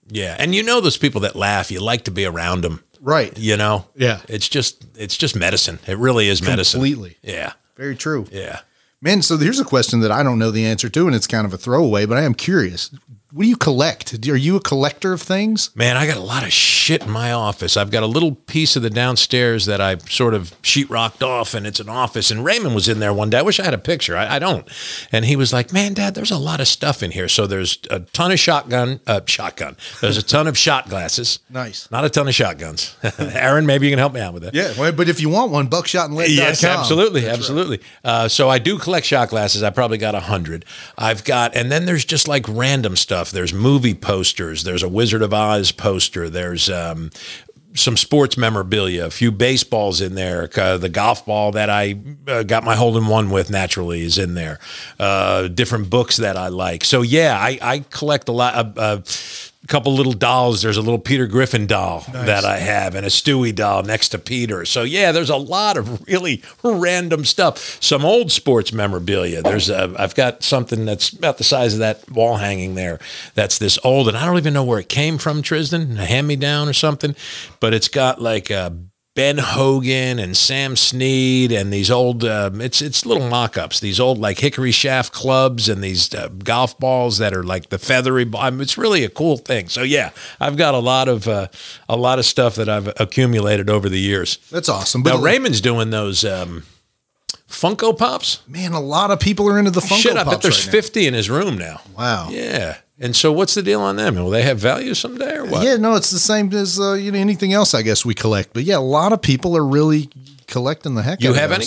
yeah, and you know those people that laugh. You like to be around them. Right. You know? Yeah. It's just, it's just medicine. It really is medicine. Completely. Yeah. Very true. Yeah. Man, so here's a question that I don't know the answer to, and it's kind of a throwaway, but I am curious. What do you collect? Are you a collector of things? Man, I got a lot of shit in my office. I've got a little piece of the downstairs that I sort of sheetrocked off, and it's an office. And Raymond was in there one day. I wish I had a picture. I, I don't. And he was like, man, Dad, there's a lot of stuff in here. So there's a ton of shotgun, uh, shotgun. There's a ton of shot glasses. Nice. Not a ton of shotguns. Aaron, maybe you can help me out with that. Yeah, well, but if you want one, buckshot and lead dot com. Yes, absolutely. That's absolutely. Right. Uh, so I do collect shot glasses. I probably got a hundred. I've got, and then there's just like random stuff. There's movie posters. There's a Wizard of Oz poster. There's um, some sports memorabilia, a few baseballs in there. Uh, the golf ball that I uh, got my hole-in-one with naturally is in there. Uh, different books that I like. So, yeah, I, I collect a lot. Uh, a couple little dolls. There's a little Peter Griffin doll nice. that I have and a Stewie doll next to Peter. So, yeah, there's a lot of really random stuff. Some old sports memorabilia. There's a, I've got something that's about the size of that wall hanging there that's this old, and I don't even know where it came from, Trizdon, a hand-me-down or something, but it's got like a Ben Hogan and Sam Snead and these old, um, it's it's little mock-ups, these old like hickory shaft clubs and these uh, golf balls that are like the feathery ball. I mean, it's really a cool thing. So yeah, I've got a lot of uh, a lot of stuff that I've accumulated over the years. That's awesome. But now, Raymond's doing those um, Funko Pops. Man, a lot of people are into the Funko Pops. Shit, I bet there's fifty in his room now. Wow. Yeah. And so what's the deal on them? Will they have value someday or what? Yeah, no, it's the same as uh, you know, anything else I guess we collect. But yeah, a lot of people are really collecting the heck out of those. You have any?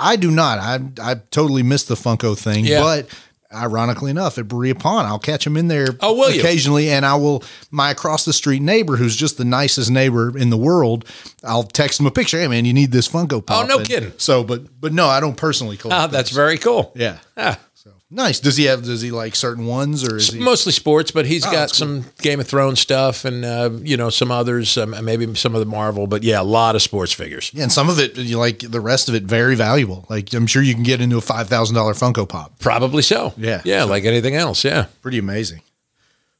I do not. I I totally missed the Funko thing, yeah. but ironically enough, at Berea Pond. I'll catch him in there oh, will occasionally, you? and I will, my across-the-street neighbor, who's just the nicest neighbor in the world, I'll text him a picture. Hey, man, you need this Funko Pop. Oh, no and kidding. So, but but no, I don't personally collect Oh, that's those. very cool. Yeah. Ah. So nice. Does he have, does he like certain ones? or is he- Mostly sports, but he's oh, got some cool Game of Thrones stuff and, uh, you know, some others, um, maybe some of the Marvel, but yeah, a lot of sports figures. Yeah, and some of it, you like the rest of it, very valuable. Like, I'm sure you can get into a five thousand dollars Funko Pop. Probably so. Yeah. Yeah, so like anything else. Yeah. Pretty amazing.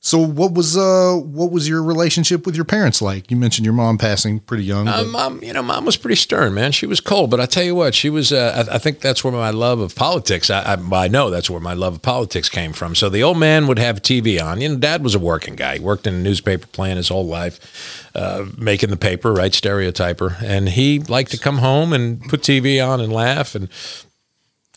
So what was uh what was your relationship with your parents like? You mentioned your mom passing pretty young. Uh, mom, you know, mom was pretty stern, man. She was cold, but I tell you what, she was. Uh, I, I think that's where my love of politics. I, I I know that's where my love of politics came from. So the old man would have T V on. You know, Dad was a working guy. He worked in a newspaper plant his whole life, uh, making the paper, right, stereotyper. And he liked to come home and put T V on and laugh. And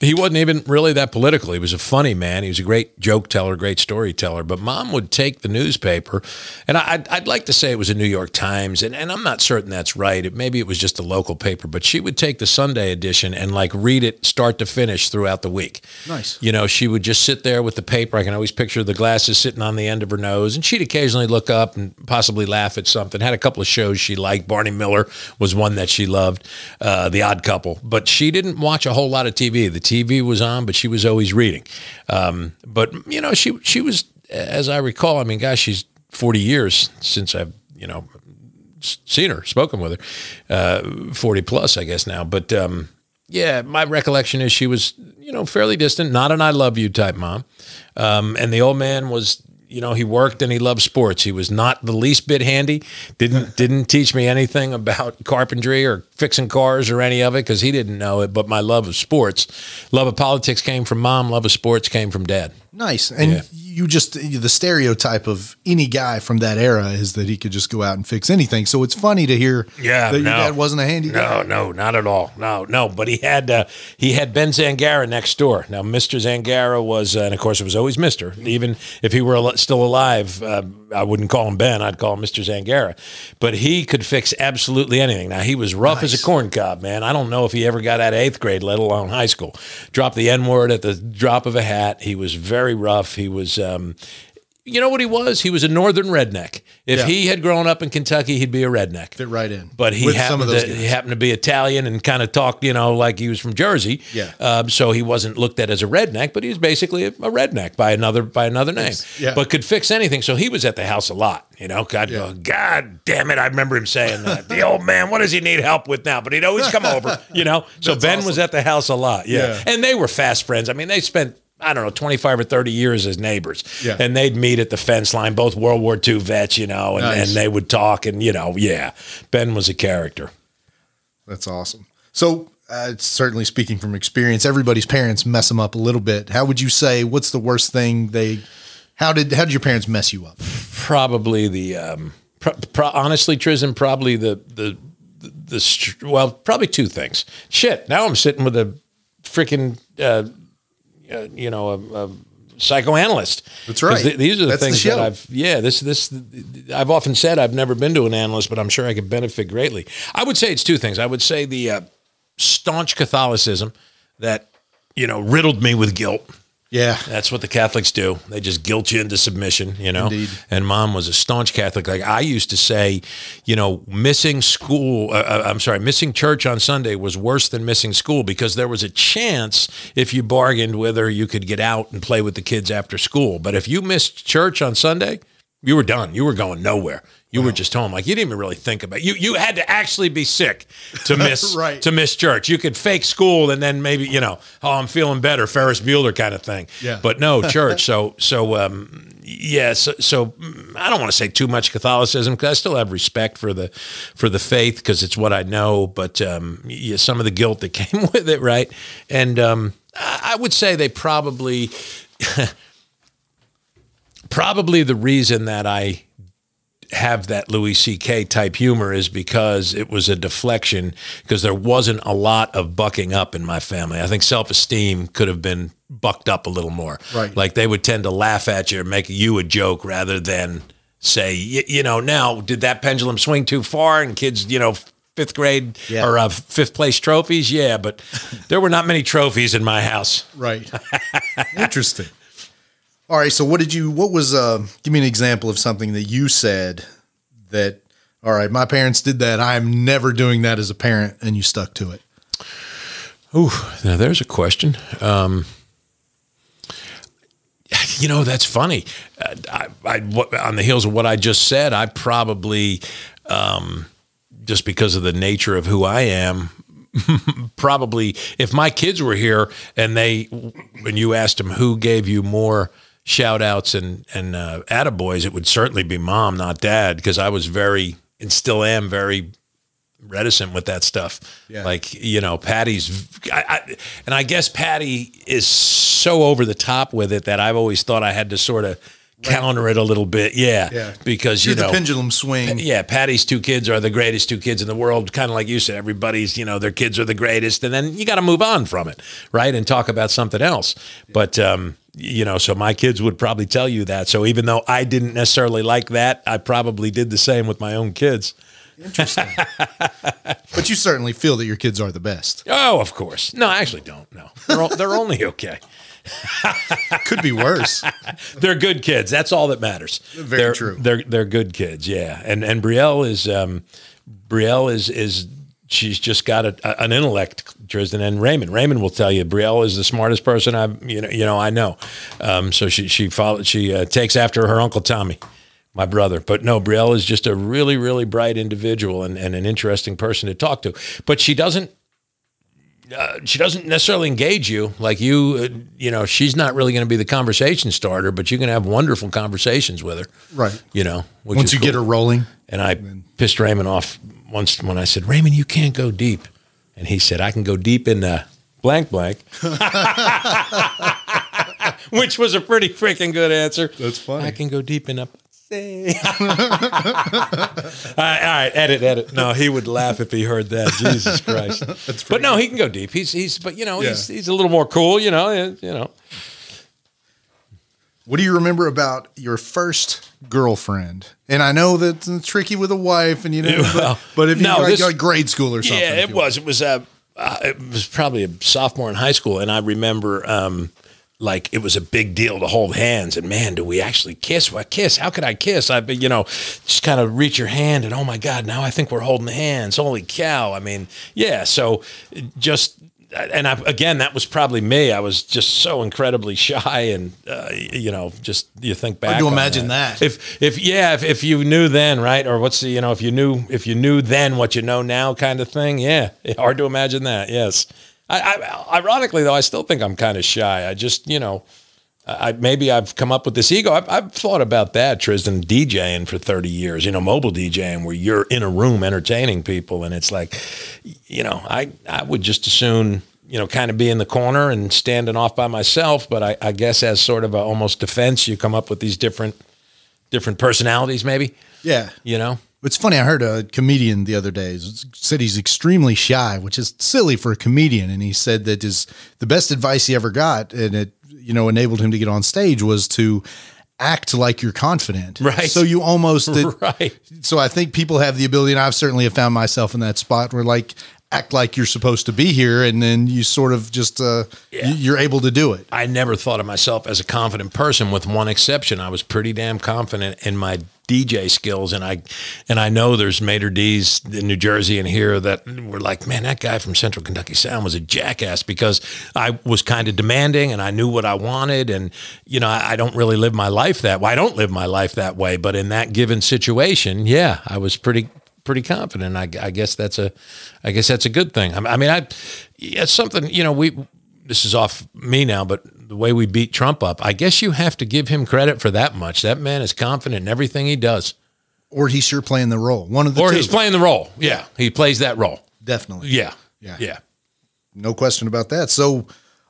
he wasn't even really that political. He was a funny man. He was a great joke teller, great storyteller. But Mom would take the newspaper, and I'd, I'd like to say it was a New York Times, and, and I'm not certain that's right. It, maybe it was just a local paper, but she would take the Sunday edition and like read it start to finish throughout the week. Nice. You know, she would just sit there with the paper. I can always picture the glasses sitting on the end of her nose, and she'd occasionally look up and possibly laugh at something. Had a couple of shows she liked. Barney Miller was one that she loved, uh, The Odd Couple. But she didn't watch a whole lot of T V. The T V was on, but she was always reading. Um, but, you know, she she was, as I recall, I mean, gosh, she's forty years since I've, you know, seen her, spoken with her, uh, forty plus, I guess now. But, um, yeah, my recollection is she was, you know, fairly distant, not an I love you type mom. Um, and the old man was, you know, he worked and he loved sports. He was not the least bit handy. Didn't didn't teach me anything about carpentry or fixing cars or any of it because he didn't know it. But my love of sports, love of politics came from Mom. Love of sports came from Dad. Nice. And yeah. you just, the stereotype of any guy from that era is that he could just go out and fix anything. So it's funny to hear yeah, that no. your dad wasn't a handy guy. No, no, not at all. No, no. But he had uh, he had Ben Zangara next door. Now, Mister Zangara was, uh, and of course it was always Mister. Even if he were al- still alive, uh, I wouldn't call him Ben. I'd call him Mister Zangara. But he could fix absolutely anything. Now, he was rough nice. as a corn cob, man. I don't know if he ever got out of eighth grade, let alone high school. Dropped the N-word at the drop of a hat. He was very... Very rough. He was, um, you know what he was? He was a northern redneck. If yeah. he had grown up in Kentucky, he'd be a redneck. Fit right in. But he happened to, he happened to be Italian and kind of talked, you know, like he was from Jersey. Yeah. Um, so he wasn't looked at as a redneck, but he was basically a, a redneck by another by another name. Yes. Yeah. But could fix anything. So he was at the house a lot. You know, God, yeah. God damn it. I remember him saying that. The old man, what does he need help with now? But he'd always come over, you know. So That's Ben awesome. was at the house a lot. Yeah. yeah. And they were fast friends. I mean, they spent... I don't know, twenty-five or thirty years as neighbors. Yeah. And they'd meet at the fence line, both World War Two vets, you know, and, nice. and they would talk and, you know, yeah, Ben was a character. That's awesome. So uh, certainly speaking from experience, everybody's parents mess them up a little bit. How would you say, what's the worst thing they, how did, how did your parents mess you up? Probably the, um, pro- pro- honestly, Tristan, probably the, the, the, the, well, probably two things. Shit. Now I'm sitting with a freaking, uh, Uh, you know, a, a psychoanalyst. That's right. Th- these are the That's things the that I've, yeah, this, this, I've often said I've never been to an analyst, but I'm sure I could benefit greatly. I would say it's two things. I would say the uh, staunch Catholicism that, you know, riddled me with guilt. Yeah. That's what the Catholics do. They just guilt you into submission, you know. Indeed. And Mom was a staunch Catholic. Like I used to say, you know, missing school, uh, I'm sorry, missing church on Sunday was worse than missing school because there was a chance if you bargained with her, you could get out and play with the kids after school. But if you missed church on Sunday, you were done. You were going nowhere. You wow. were just home. Like you didn't even really think about it. You, you had to actually be sick to miss right. to miss church. You could fake school and then maybe, you know, oh, I'm feeling better, Ferris Bueller kind of thing. Yeah. But no, church. so, so um, yeah, so, so I don't want to say too much Catholicism because I still have respect for the for the faith because it's what I know, but um, yeah, some of the guilt that came with it, right? And um, I would say they probably... Probably the reason that I have that Louis C K type humor is because it was a deflection because there wasn't a lot of bucking up in my family. I think self-esteem could have been bucked up a little more. Right. Like they would tend to laugh at you or make you a joke rather than say, you, you know, now did that pendulum swing too far and kids, you know, fifth grade yeah. or uh, fifth place trophies? Yeah, but there were not many trophies in my house. Right. Interesting. All right. So what did you, what was, uh, give me an example of something that you said that, all right, my parents did that, I'm never doing that as a parent, and you stuck to it. Oh, now there's a question. Um, you know, that's funny. Uh, I, I, what, on the heels of what I just said, I probably, um, just because of the nature of who I am, probably if my kids were here and they, when you asked them who gave you more shout outs and, and, uh, attaboys, it would certainly be mom, not dad. 'Cause I was very, and still am very reticent with that stuff. Yeah. Like, you know, Patty's, I, I, and I guess Patty is so over the top with it that I've always thought I had to sort of counter it a little bit. Yeah. Yeah. Because, you know, the pendulum swing. Yeah. Patty's two kids are the greatest two kids in the world. Kind of like you said, everybody's, you know, their kids are the greatest, and then you got to move on from it. Right. And talk about something else. Yeah. But, um, you know, so my kids would probably tell you that. So even though I didn't necessarily like that, I probably did the same with my own kids. Interesting. But you certainly feel that your kids are the best. Oh, of course. No, I actually don't. No, they're, all, they're only okay. Could be worse. They're good kids. That's all that matters. Very they're, true. They're they're good kids. Yeah, and and Brielle is um, Brielle is is she's just got a, a, an intellect, Tristan, and Raymond. Raymond will tell you Brielle is the smartest person I you know you know I know. Um, so she she followed, she uh, takes after her Uncle Tommy, my brother. But no, Brielle is just a really really bright individual and and an interesting person to talk to. But she doesn't. Uh, she doesn't necessarily engage you like you, uh, you know, she's not really going to be the conversation starter, but you can have wonderful conversations with her. Right. You know, once you cool. get her rolling. And I and then... pissed Raymond off once when I said, Raymond, you can't go deep. And he said, I can go deep in the blank blank, which was a pretty freaking good answer. That's funny. I can go deep in a all, right, all right, edit, edit. No, he would laugh if he heard that. Jesus Christ! But no, he can go deep. He's he's, but you know, yeah. he's he's a little more cool. You know, you know. What do you remember about your first girlfriend? And I know that's tricky with a wife, and you know, but, well, but if you no, like, this, like grade school or something, yeah, it was, it was, uh, uh, it was probably a sophomore in high school, and I remember. Um, Like it was a big deal to hold hands, and man, do we actually kiss? Well, kiss? How could I kiss? I, you know, just kind of reach your hand, and oh my God, now I think we're holding hands. Holy cow! I mean, yeah. So just, and I, again, that was probably me. I was just so incredibly shy, and uh, you know, just you think back. Hard to imagine that. that. If, if yeah, if, if you knew then, right? Or what's the, you know, if you knew, if you knew then what you know now, kind of thing. Yeah, hard to imagine that. Yes. I, I, ironically, though, I still think I'm kind of shy. I just, you know, I maybe I've come up with this ego. I've, I've thought about that, Tristan, DJing for thirty years, you know, mobile DJing where you're in a room entertaining people. And it's like, you know, I, I would just as soon, you know, kind of be in the corner and standing off by myself. But I, I guess as sort of a almost defense, you come up with these different different personalities, maybe. Yeah. You know. It's funny. I heard a comedian the other day said he's extremely shy, which is silly for a comedian. And he said that his the best advice he ever got, and it you know enabled him to get on stage, was to act like you're confident. Right. So you almost did, right. So I think people have the ability, and I've certainly have found myself in that spot where like act like you're supposed to be here, and then you sort of just uh, yeah. you're able to do it. I never thought of myself as a confident person, with one exception. I was pretty damn confident in my D J skills. And I, and I know there's maitre d's in New Jersey and here that were like, man, that guy from Central Kentucky Sound was a jackass, because I was kind of demanding and I knew what I wanted. And, you know, I, I don't really live my life that way. I don't live my life that way, but in that given situation, yeah, I was pretty, pretty confident. I, I guess that's a, I guess that's a good thing. I, I mean, I, it's something, you know, we, this is off me now, but the way we beat Trump up, I guess you have to give him credit for that much. That man is confident in everything he does. Or he's sure playing the role. One of the or two. He's playing the role. Yeah. yeah. He plays that role. Definitely. Yeah. Yeah. Yeah. No question about that. So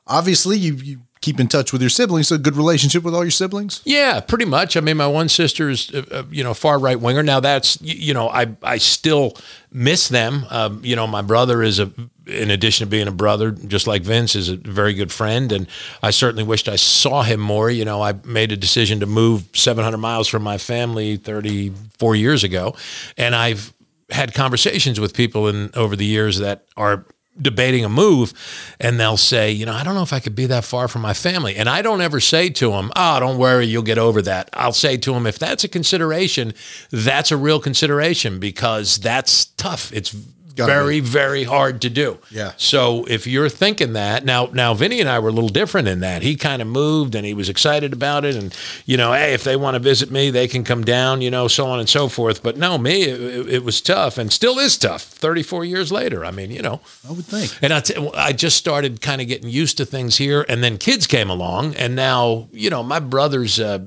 obviously you, you keep in touch with your siblings. So good relationship with all your siblings? Yeah, pretty much. I mean, my one sister is, uh, you know, far right winger. Now that's, you know, I, I still miss them. Um, you know, my brother is a, in addition to being a brother, just like Vince, is a very good friend. And I certainly wished I saw him more. You know, I made a decision to move seven hundred miles from my family thirty-four years ago. And I've had conversations with people in over the years that are debating a move, and they'll say, you know, I don't know if I could be that far from my family. And I don't ever say to them, oh, don't worry, you'll get over that. I'll say to them, if that's a consideration, that's a real consideration, because that's tough. It's Gotta very, be. very hard to do. Yeah. So if you're thinking that, now, now Vinny and I were a little different in that. He kind of moved and he was excited about it. And, you know, hey, if they want to visit me, they can come down, you know, so on and so forth. But no, me, it, it was tough, and still is tough thirty-four years later. I mean, you know. I would think. And I, t- I just started kind of getting used to things here. And then kids came along. And now, you know, my brother's... Uh,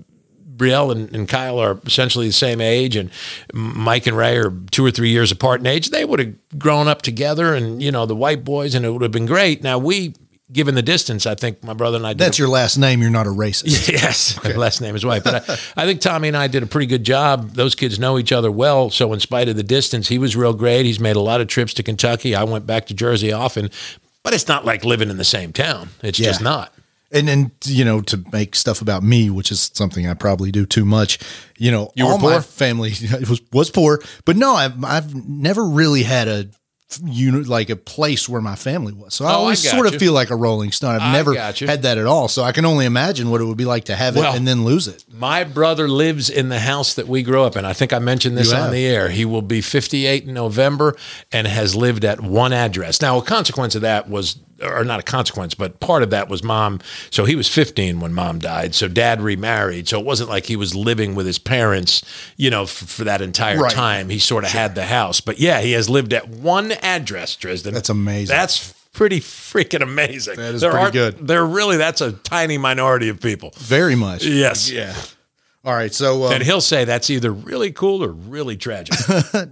Brielle and, and Kyle are essentially the same age, and Mike and Ray are two or three years apart in age. They would have grown up together, and, you know, the white boys, and it would have been great. Now, we, given the distance, I think my brother and I did. That's a, your last name. You're not a racist. Yes. Okay. My last name is white. But I, I think Tommy and I did a pretty good job. Those kids know each other well. So in spite of the distance, he was real great. He's made a lot of trips to Kentucky. I went back to Jersey often, but it's not like living in the same town. It's yeah. just not. And then, you know, to make stuff about me, which is something I probably do too much, you know, you all were poor? My family was, was poor, but no, I've, I've never really had a, you know, like a place where my family was. So I oh, always I sort you. of feel like a rolling stone. I've I never had that at all. So I can only imagine what it would be like to have it well, and then lose it. My brother lives in the house that we grew up in. I think I mentioned this on the air. He will be fifty-eight in November and has lived at one address. Now, a consequence of that was, or not a consequence, but part of that was mom. So he was fifteen when mom died. So dad remarried. So it wasn't like he was living with his parents, you know, f- for that entire right. time. He sort of sure. had the house. But yeah, he has lived at one address, Trizdon. That's amazing. That's pretty freaking amazing. That is there pretty good. They're really, that's a tiny minority of people. Very much. Yes. Yeah. All right, so um, and he'll say that's either really cool or really tragic.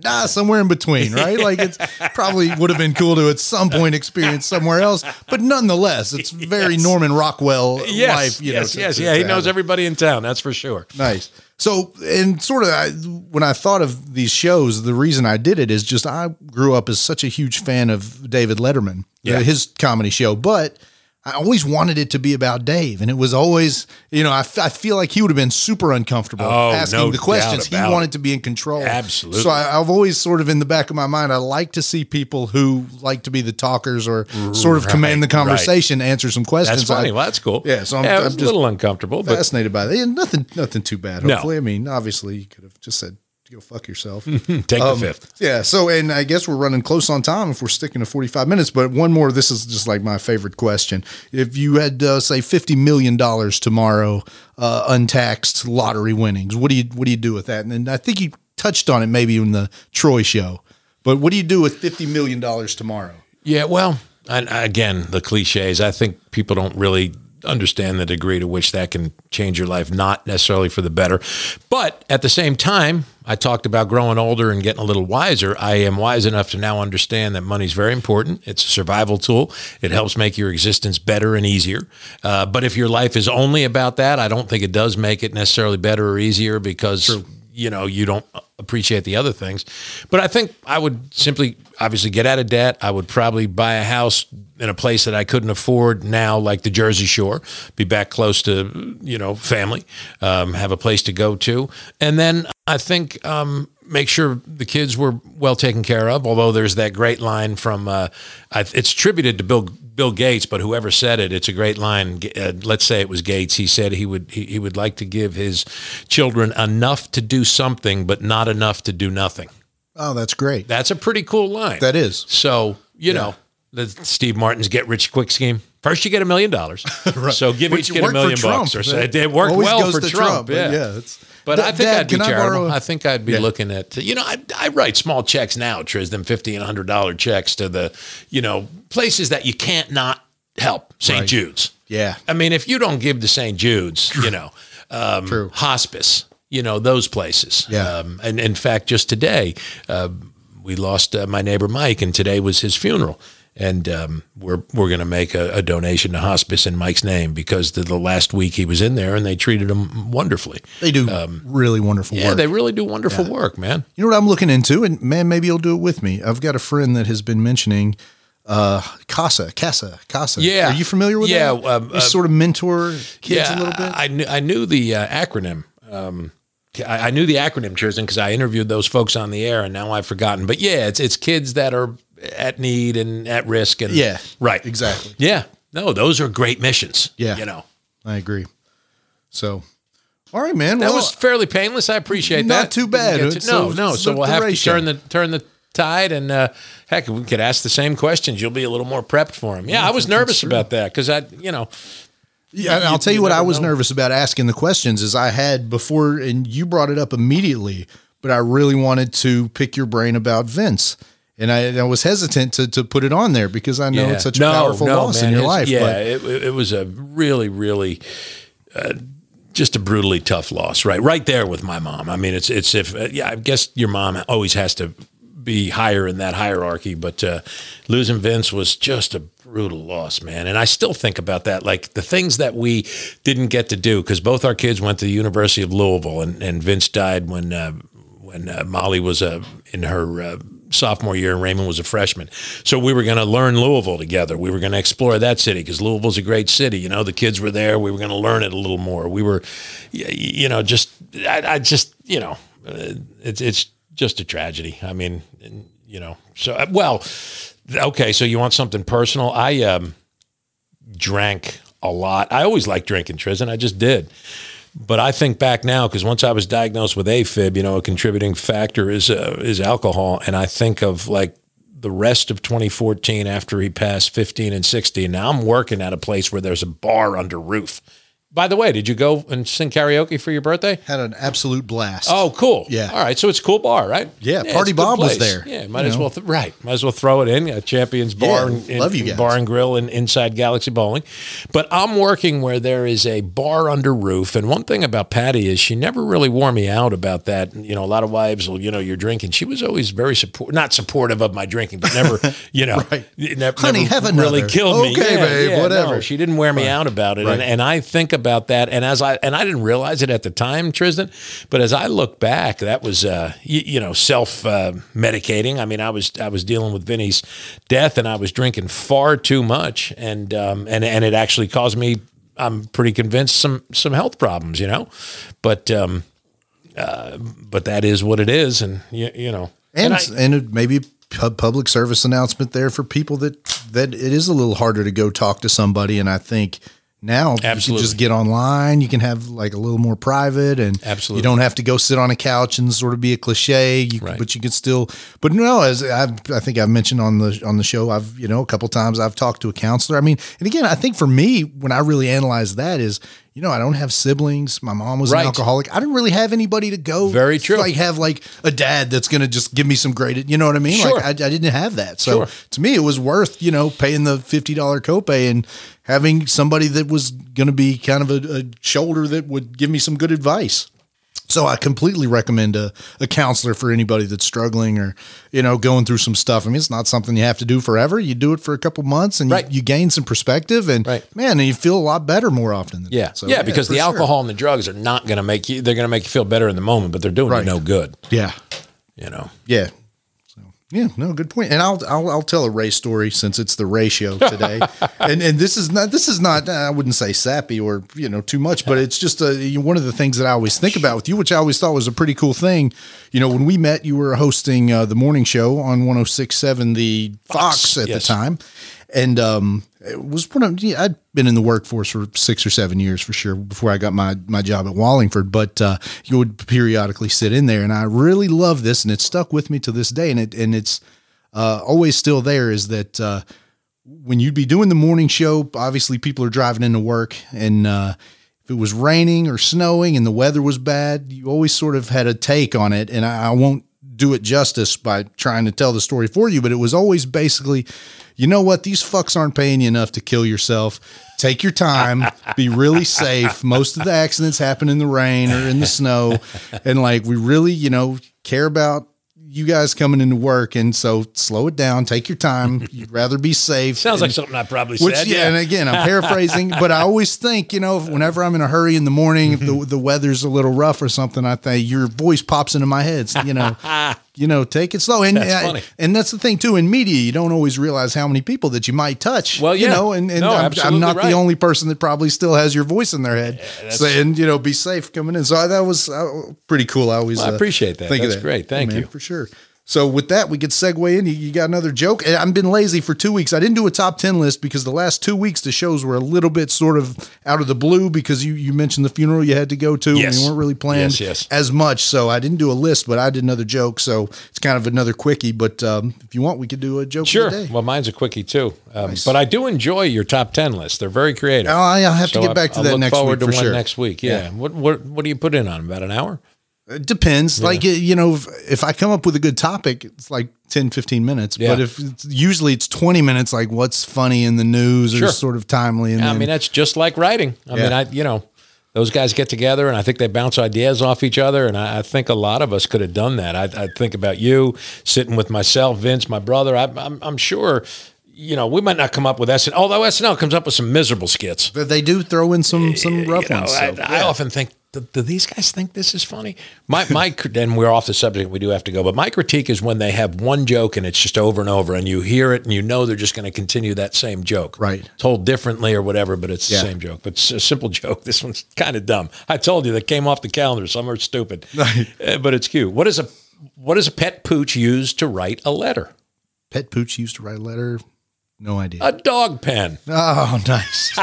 Nah, somewhere in between, right? Like, it's probably would have been cool to at some point experience somewhere else, but nonetheless, it's very yes. Norman Rockwell yes. life. You yes, know, yes, to, yeah. To he knows it. Everybody in town, that's for sure. Nice. So, and sort of I, when I thought of these shows, the reason I did it is just I grew up as such a huge fan of David Letterman, yeah. his comedy show, but I always wanted it to be about Dave, and it was always, you know, I, f- I feel like he would have been super uncomfortable oh, asking no the questions. He wanted to be in control. Absolutely. So I, I've always sort of in the back of my mind, I like to see people who like to be the talkers or sort of right, command the conversation, right. answer some questions. That's funny. I, well, that's cool. Yeah. So I'm, yeah, I'm just a little uncomfortable, but fascinated by that. Nothing, nothing too bad. Hopefully. No. I mean, obviously you could have just said, go fuck yourself. Take um, the fifth. Yeah. So, and I guess we're running close on time if we're sticking to forty-five minutes, but one more, this is just like my favorite question. If you had uh, say fifty million dollars tomorrow, uh, untaxed lottery winnings, what do you, what do you do with that? And then I think you touched on it maybe in the Troy show, but what do you do with fifty million dollars tomorrow? Yeah. Well, and again, the cliches, I think people don't really understand the degree to which that can change your life, not necessarily for the better. But at the same time, I talked about growing older and getting a little wiser. I am wise enough to now understand that money's very important. It's a survival tool. It helps make your existence better and easier. Uh, but if your life is only about that, I don't think it does make it necessarily better or easier, because True. you know, you don't appreciate the other things. But I think I would simply obviously get out of debt. I would probably buy a house in a place that I couldn't afford now, like the Jersey Shore, be back close to, you know, family, um, have a place to go to. And then I think, um, make sure the kids were well taken care of. Although there's that great line from, uh, I, it's attributed to Bill Bill Gates, but whoever said it, it's a great line. Uh, let's say it was Gates. He said he would he, he would like to give his children enough to do something, but not enough to do nothing. Oh, that's great. That's a pretty cool line. That is. So, you yeah. know, the Steve Martin's get rich quick scheme. First, you get a million dollars. Right. So give each kid a million bucks. Or so. It, it worked Always well for Trump. Trump. Yeah. yeah it's- But I think Dad, I'd be charitable. I, I think I'd be yeah. looking at, you know, I, I write small checks now, Trizdon, fifty and one hundred dollars checks to the, you know, places that you can't not help. Saint Right. Jude's. Yeah. I mean, if you don't give to Saint Jude's, you know, um, True. hospice, you know, those places. Yeah. Um, and in fact, just today, uh, we lost uh, my neighbor, Mike, and today was his funeral. And um, we're we're going to make a, a donation to hospice in Mike's name, because the, the last week he was in there and they treated him wonderfully. They do um, really wonderful yeah, work. Yeah, they really do wonderful yeah. work, man. You know what I'm looking into? And, man, maybe you'll do it with me. I've got a friend that has been mentioning uh, CASA, CASA, CASA. Yeah. Are you familiar with yeah, that? Yeah. Um, you uh, sort of mentor kids yeah, a little bit? I knew, I knew the uh, acronym. Um I, I knew the acronym, Trizdon, because I interviewed those folks on the air, and now I've forgotten. But yeah, it's it's kids that are at need and at risk. And yeah, right. Exactly. Yeah. No, those are great missions. Yeah. You know, I agree. So, all right, man. That well, was fairly painless. I appreciate not that. Not too bad. To, it's no, a, no. So we'll have to turn the, turn the tide and, uh, heck, we could ask the same questions. You'll be a little more prepped for them. Yeah. I, I was nervous about that. Cause I, you know, yeah, and you, I'll tell you, you what I was know. nervous about asking the questions is I had before, and you brought it up immediately, but I really wanted to pick your brain about Vince. And I, and I was hesitant to, to put it on there because I know yeah. it's such a no, powerful no, loss man. in your it's, life. Yeah, but. It, it was a really, really, uh, just a brutally tough loss, right? Right there with my mom. I mean, it's, it's if, uh, yeah, I guess your mom always has to be higher in that hierarchy, but uh, losing Vince was just a brutal loss, man. And I still think about that, like the things that we didn't get to do, because both our kids went to the University of Louisville, and, and Vince died when uh, when uh, Molly was uh, in her uh, sophomore year and Raymond was a freshman. So we were going to learn Louisville together. We were going to explore that city because Louisville's a great city. You know, the kids were there. We were going to learn it a little more. We were, you know, just, I, I just, you know, it's it's just a tragedy. I mean, you know, so, well, okay. So you want something personal? I um, drank a lot. I always liked drinking, Tristan. I just did. But I think back now, because once I was diagnosed with AFib, you know, a contributing factor is uh, is alcohol. And I think of like the rest of twenty fourteen after he passed, fifteen and sixteen. Now I'm working at a place where there's a bar under roof. By the way, did you go and sing karaoke for your birthday? Had an absolute blast. Oh, cool. Yeah. All right. So it's a cool bar, right? Yeah. yeah Party Bob was there. Yeah. Might as know? well. Th- right. Might as well throw it in. A Champions Bar, yeah, and, love and, you guys. Bar and Grill and inside Galaxy Bowling. But I'm working where there is a bar under roof. And one thing about Patty is she never really wore me out about that. You know, a lot of wives will, you know, you're drinking. She was always very support, not supportive of my drinking, but never, you know, right. never, honey, never have another. Really killed okay, me. Okay, yeah, babe, yeah, whatever. No, she didn't wear me right. out about it. Right. And, and I think about About that, and as I and I didn't realize it at the time, Tristan, but as I look back, that was uh, you, you know self uh, medicating. I mean, I was I was dealing with Vinny's death, and I was drinking far too much, and um, and and it actually caused me, I'm pretty convinced, some some health problems, you know, but um, uh, but that is what it is, and you, you know, and and, I, and maybe a public service announcement there for people that that it is a little harder to go talk to somebody, and I think. Now Absolutely. You can just get online. You can have like a little more private, and Absolutely. You don't have to go sit on a couch and sort of be a cliche. You right. can, but you can still. But no, as I've, I think I've mentioned on the on the show, I've you know a couple of times I've talked to a counselor. I mean, and again, I think for me, when I really analyze that is. You know, I don't have siblings. My mom was right. an alcoholic. I didn't really have anybody to go. Very true. Like have like a dad that's going to just give me some great, you know what I mean? Sure. Like I, I didn't have that. So sure. to me, it was worth, you know, paying the fifty dollars copay and having somebody that was going to be kind of a, a shoulder that would give me some good advice. So I completely recommend a, a counselor for anybody that's struggling or, you know, going through some stuff. I mean, it's not something you have to do forever. You do it for a couple months and right. you, you gain some perspective and right. man, and you feel a lot better more often. Than yeah. So, yeah. Yeah. Because the alcohol sure. and the drugs are not going to make you, they're going to make you feel better in the moment, but they're doing right. you no good. Yeah. You know? Yeah. Yeah, no, good point. And I'll, I'll, I'll tell a Ray story since it's the Ray show today. and and this is not, this is not, I wouldn't say sappy or, you know, too much, but it's just a, one of the things that I always think about with you, which I always thought was a pretty cool thing. You know, when we met, you were hosting uh, the morning show on one oh six point seven, the Fox, Fox at yes. the time. And, um, it was one of, I'd been in the workforce for six or seven years for sure before I got my, my job at Wallingford, but, uh, you would periodically sit in there and I really love this and it stuck with me to this day. And it, and it's, uh, always still there is that, uh, when you'd be doing the morning show, obviously people are driving into work and, uh, if it was raining or snowing and the weather was bad, you always sort of had a take on it. And I, I won't do it justice by trying to tell the story for you, but it was always basically, you know what? These fucks aren't paying you enough to kill yourself. Take your time, be really safe. Most of the accidents happen in the rain or in the snow. And like, we really, you know, care about you guys coming into work. And so slow it down, take your time. You'd rather be safe. Sounds and, like something I probably which, said. Yeah, yeah. And again, I'm paraphrasing, but I always think, you know, whenever I'm in a hurry in the morning, if the, the weather's a little rough or something, I think your voice pops into my head. So, you know, You know, take it slow. And that's I, funny. And that's the thing, too. In media, you don't always realize how many people that you might touch. Well, yeah. You know, and, and no, I'm, I'm not right. the only person that probably still has your voice in their head yeah, saying, you know, be safe coming in. So I, that was uh, pretty cool. I always well, I appreciate that. Uh, think that's of that. Great. Thank hey, man, you. For sure. So with that, we could segue in. You got another joke. I've been lazy for two weeks. I didn't do a top ten list because the last two weeks the shows were a little bit sort of out of the blue because you, you mentioned the funeral you had to go to. Yes. And you weren't really planned yes, yes. as much. So I didn't do a list, but I did another joke. So it's kind of another quickie. But um, if you want, we could do a joke sure. today. Well, mine's a quickie too. Um, nice. But I do enjoy your top ten list. They're very creative. Oh, I'll have so to get back I'll, to that I'll next week. I look forward to one sure. next week. Yeah. yeah. What, what, what do you put in on about an hour? It depends. Yeah. Like, you know, if, if I come up with a good topic, it's like ten, fifteen minutes, yeah. but if it's, usually it's twenty minutes, like what's funny in the news or sure. sort of timely. And yeah, then, I mean, that's just like writing. I yeah. mean, I, you know, those guys get together and I think they bounce ideas off each other. And I, I think a lot of us could have done that. I, I think about you sitting with myself, Vince, my brother, I, I'm, I'm sure, you know, we might not come up with S N L, although S N L comes up with some miserable skits. But they do throw in some, some rough you know, ones. So, I, yeah. I often think, Do, do these guys think this is funny? My, my, and we're off the subject. We do have to go. But my critique is when they have one joke and it's just over and over and you hear it and you know they're just going to continue that same joke. Right. Told differently or whatever, but it's yeah. the same joke. But it's a simple joke. This one's kind of dumb. I told you that came off the calendar. Some are stupid, uh, but it's cute. What is a, what is a pet pooch used to write a letter? Pet pooch used to write a letter? No idea. A dog pen. Oh, nice.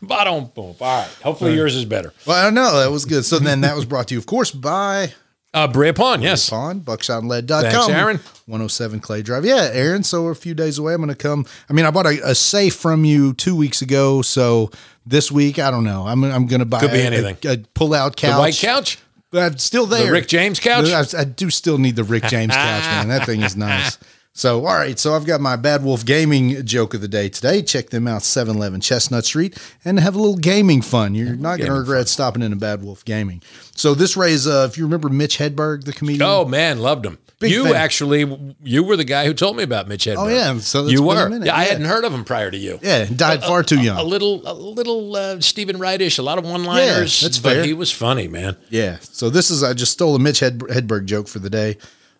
Bottom boop. All right. Hopefully yours is better. Well, I don't know. That was good. So then that was brought to you, of course, by uh, Berea Pond. Yes. Berea Pond, buckshot and lead dot com. Thanks, Aaron. one oh seven Clay Drive. Yeah, Aaron. So we're a few days away. I'm going to come. I mean, I bought a, a safe from you two weeks ago. So this week, I don't know. I'm, I'm going to buy Could be a, anything. a, a pull-out couch. The white couch? I'm still there. The Rick James couch? I, I do still need the Rick James couch, man. That thing is nice. So, all right, so I've got my Bad Wolf Gaming joke of the day today. Check them out, seven eleven Chestnut Street, and have a little gaming fun. You're not going to regret fun. stopping into Bad Wolf Gaming. So this Ray's, uh, if you remember Mitch Hedberg, the comedian. Oh, man, loved him. Big you fan. actually, you were the guy who told me about Mitch Hedberg. Oh, yeah. So that's you were. A yeah, I yeah. hadn't heard of him prior to you. Yeah, died a, far too young. A, a little a little uh, Stephen Wright-ish, a lot of one-liners. Yeah, that's fair. But he was funny, man. Yeah. So this is, I just stole a Mitch Hed- Hedberg joke for the day.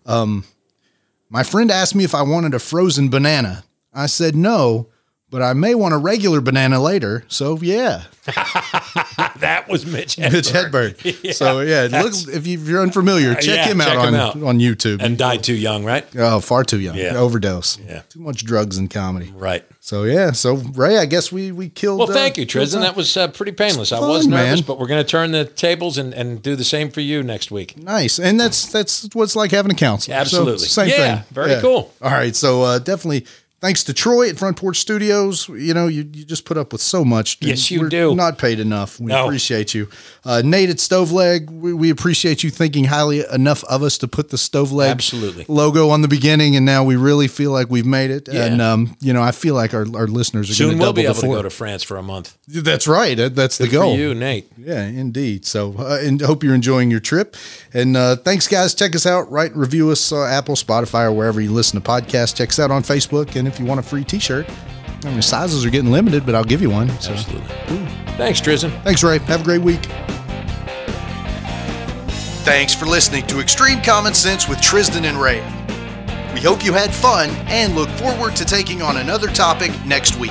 Um My friend asked me if I wanted a frozen banana. I said no, but I may want a regular banana later. So yeah, that was Mitch Hedberg. Mitch Hedberg. Yeah, so yeah, look, if you're unfamiliar, check yeah, him out check on him out. on YouTube. And died too young, right? Oh, far too young. Yeah. Overdose. Yeah, too much drugs and comedy. Right. So yeah, so Ray, I guess we we killed. Well, thank uh, you, Trizdon. That was uh, pretty painless. Fun, I was nervous, man. But we're going to turn the tables and, and do the same for you next week. Nice, and that's that's what's like having a counselor. Absolutely, so, same yeah, thing. Yeah, very yeah. cool. All right, so uh, definitely. Thanks to Troy at Front Porch Studios. You know, you, you just put up with so much. Yes, you We're do. Not paid enough. We no. appreciate you. Uh, Nate at Stoveleg, we, we appreciate you thinking highly enough of us to put the Stoveleg Absolutely. logo on the beginning, and now we really feel like we've made it. Yeah. And, um, you know, I feel like our, our listeners are going to double Soon we'll be able before. to go to France for a month. That's right. That's Good the goal. for you, Nate. Yeah, indeed. So uh, and hope you're enjoying your trip. And uh, thanks, guys. Check us out. Write and review us on uh, Apple, Spotify, or wherever you listen to podcasts. Check us out on Facebook. And if you want a free t-shirt, I mean, sizes are getting limited, but I'll give you one. So. Absolutely. Ooh. Thanks, Trizdon. Thanks, Ray. Have a great week. Thanks for listening to Extreme Common Sense with Trizdon and Ray. We hope you had fun and look forward to taking on another topic next week.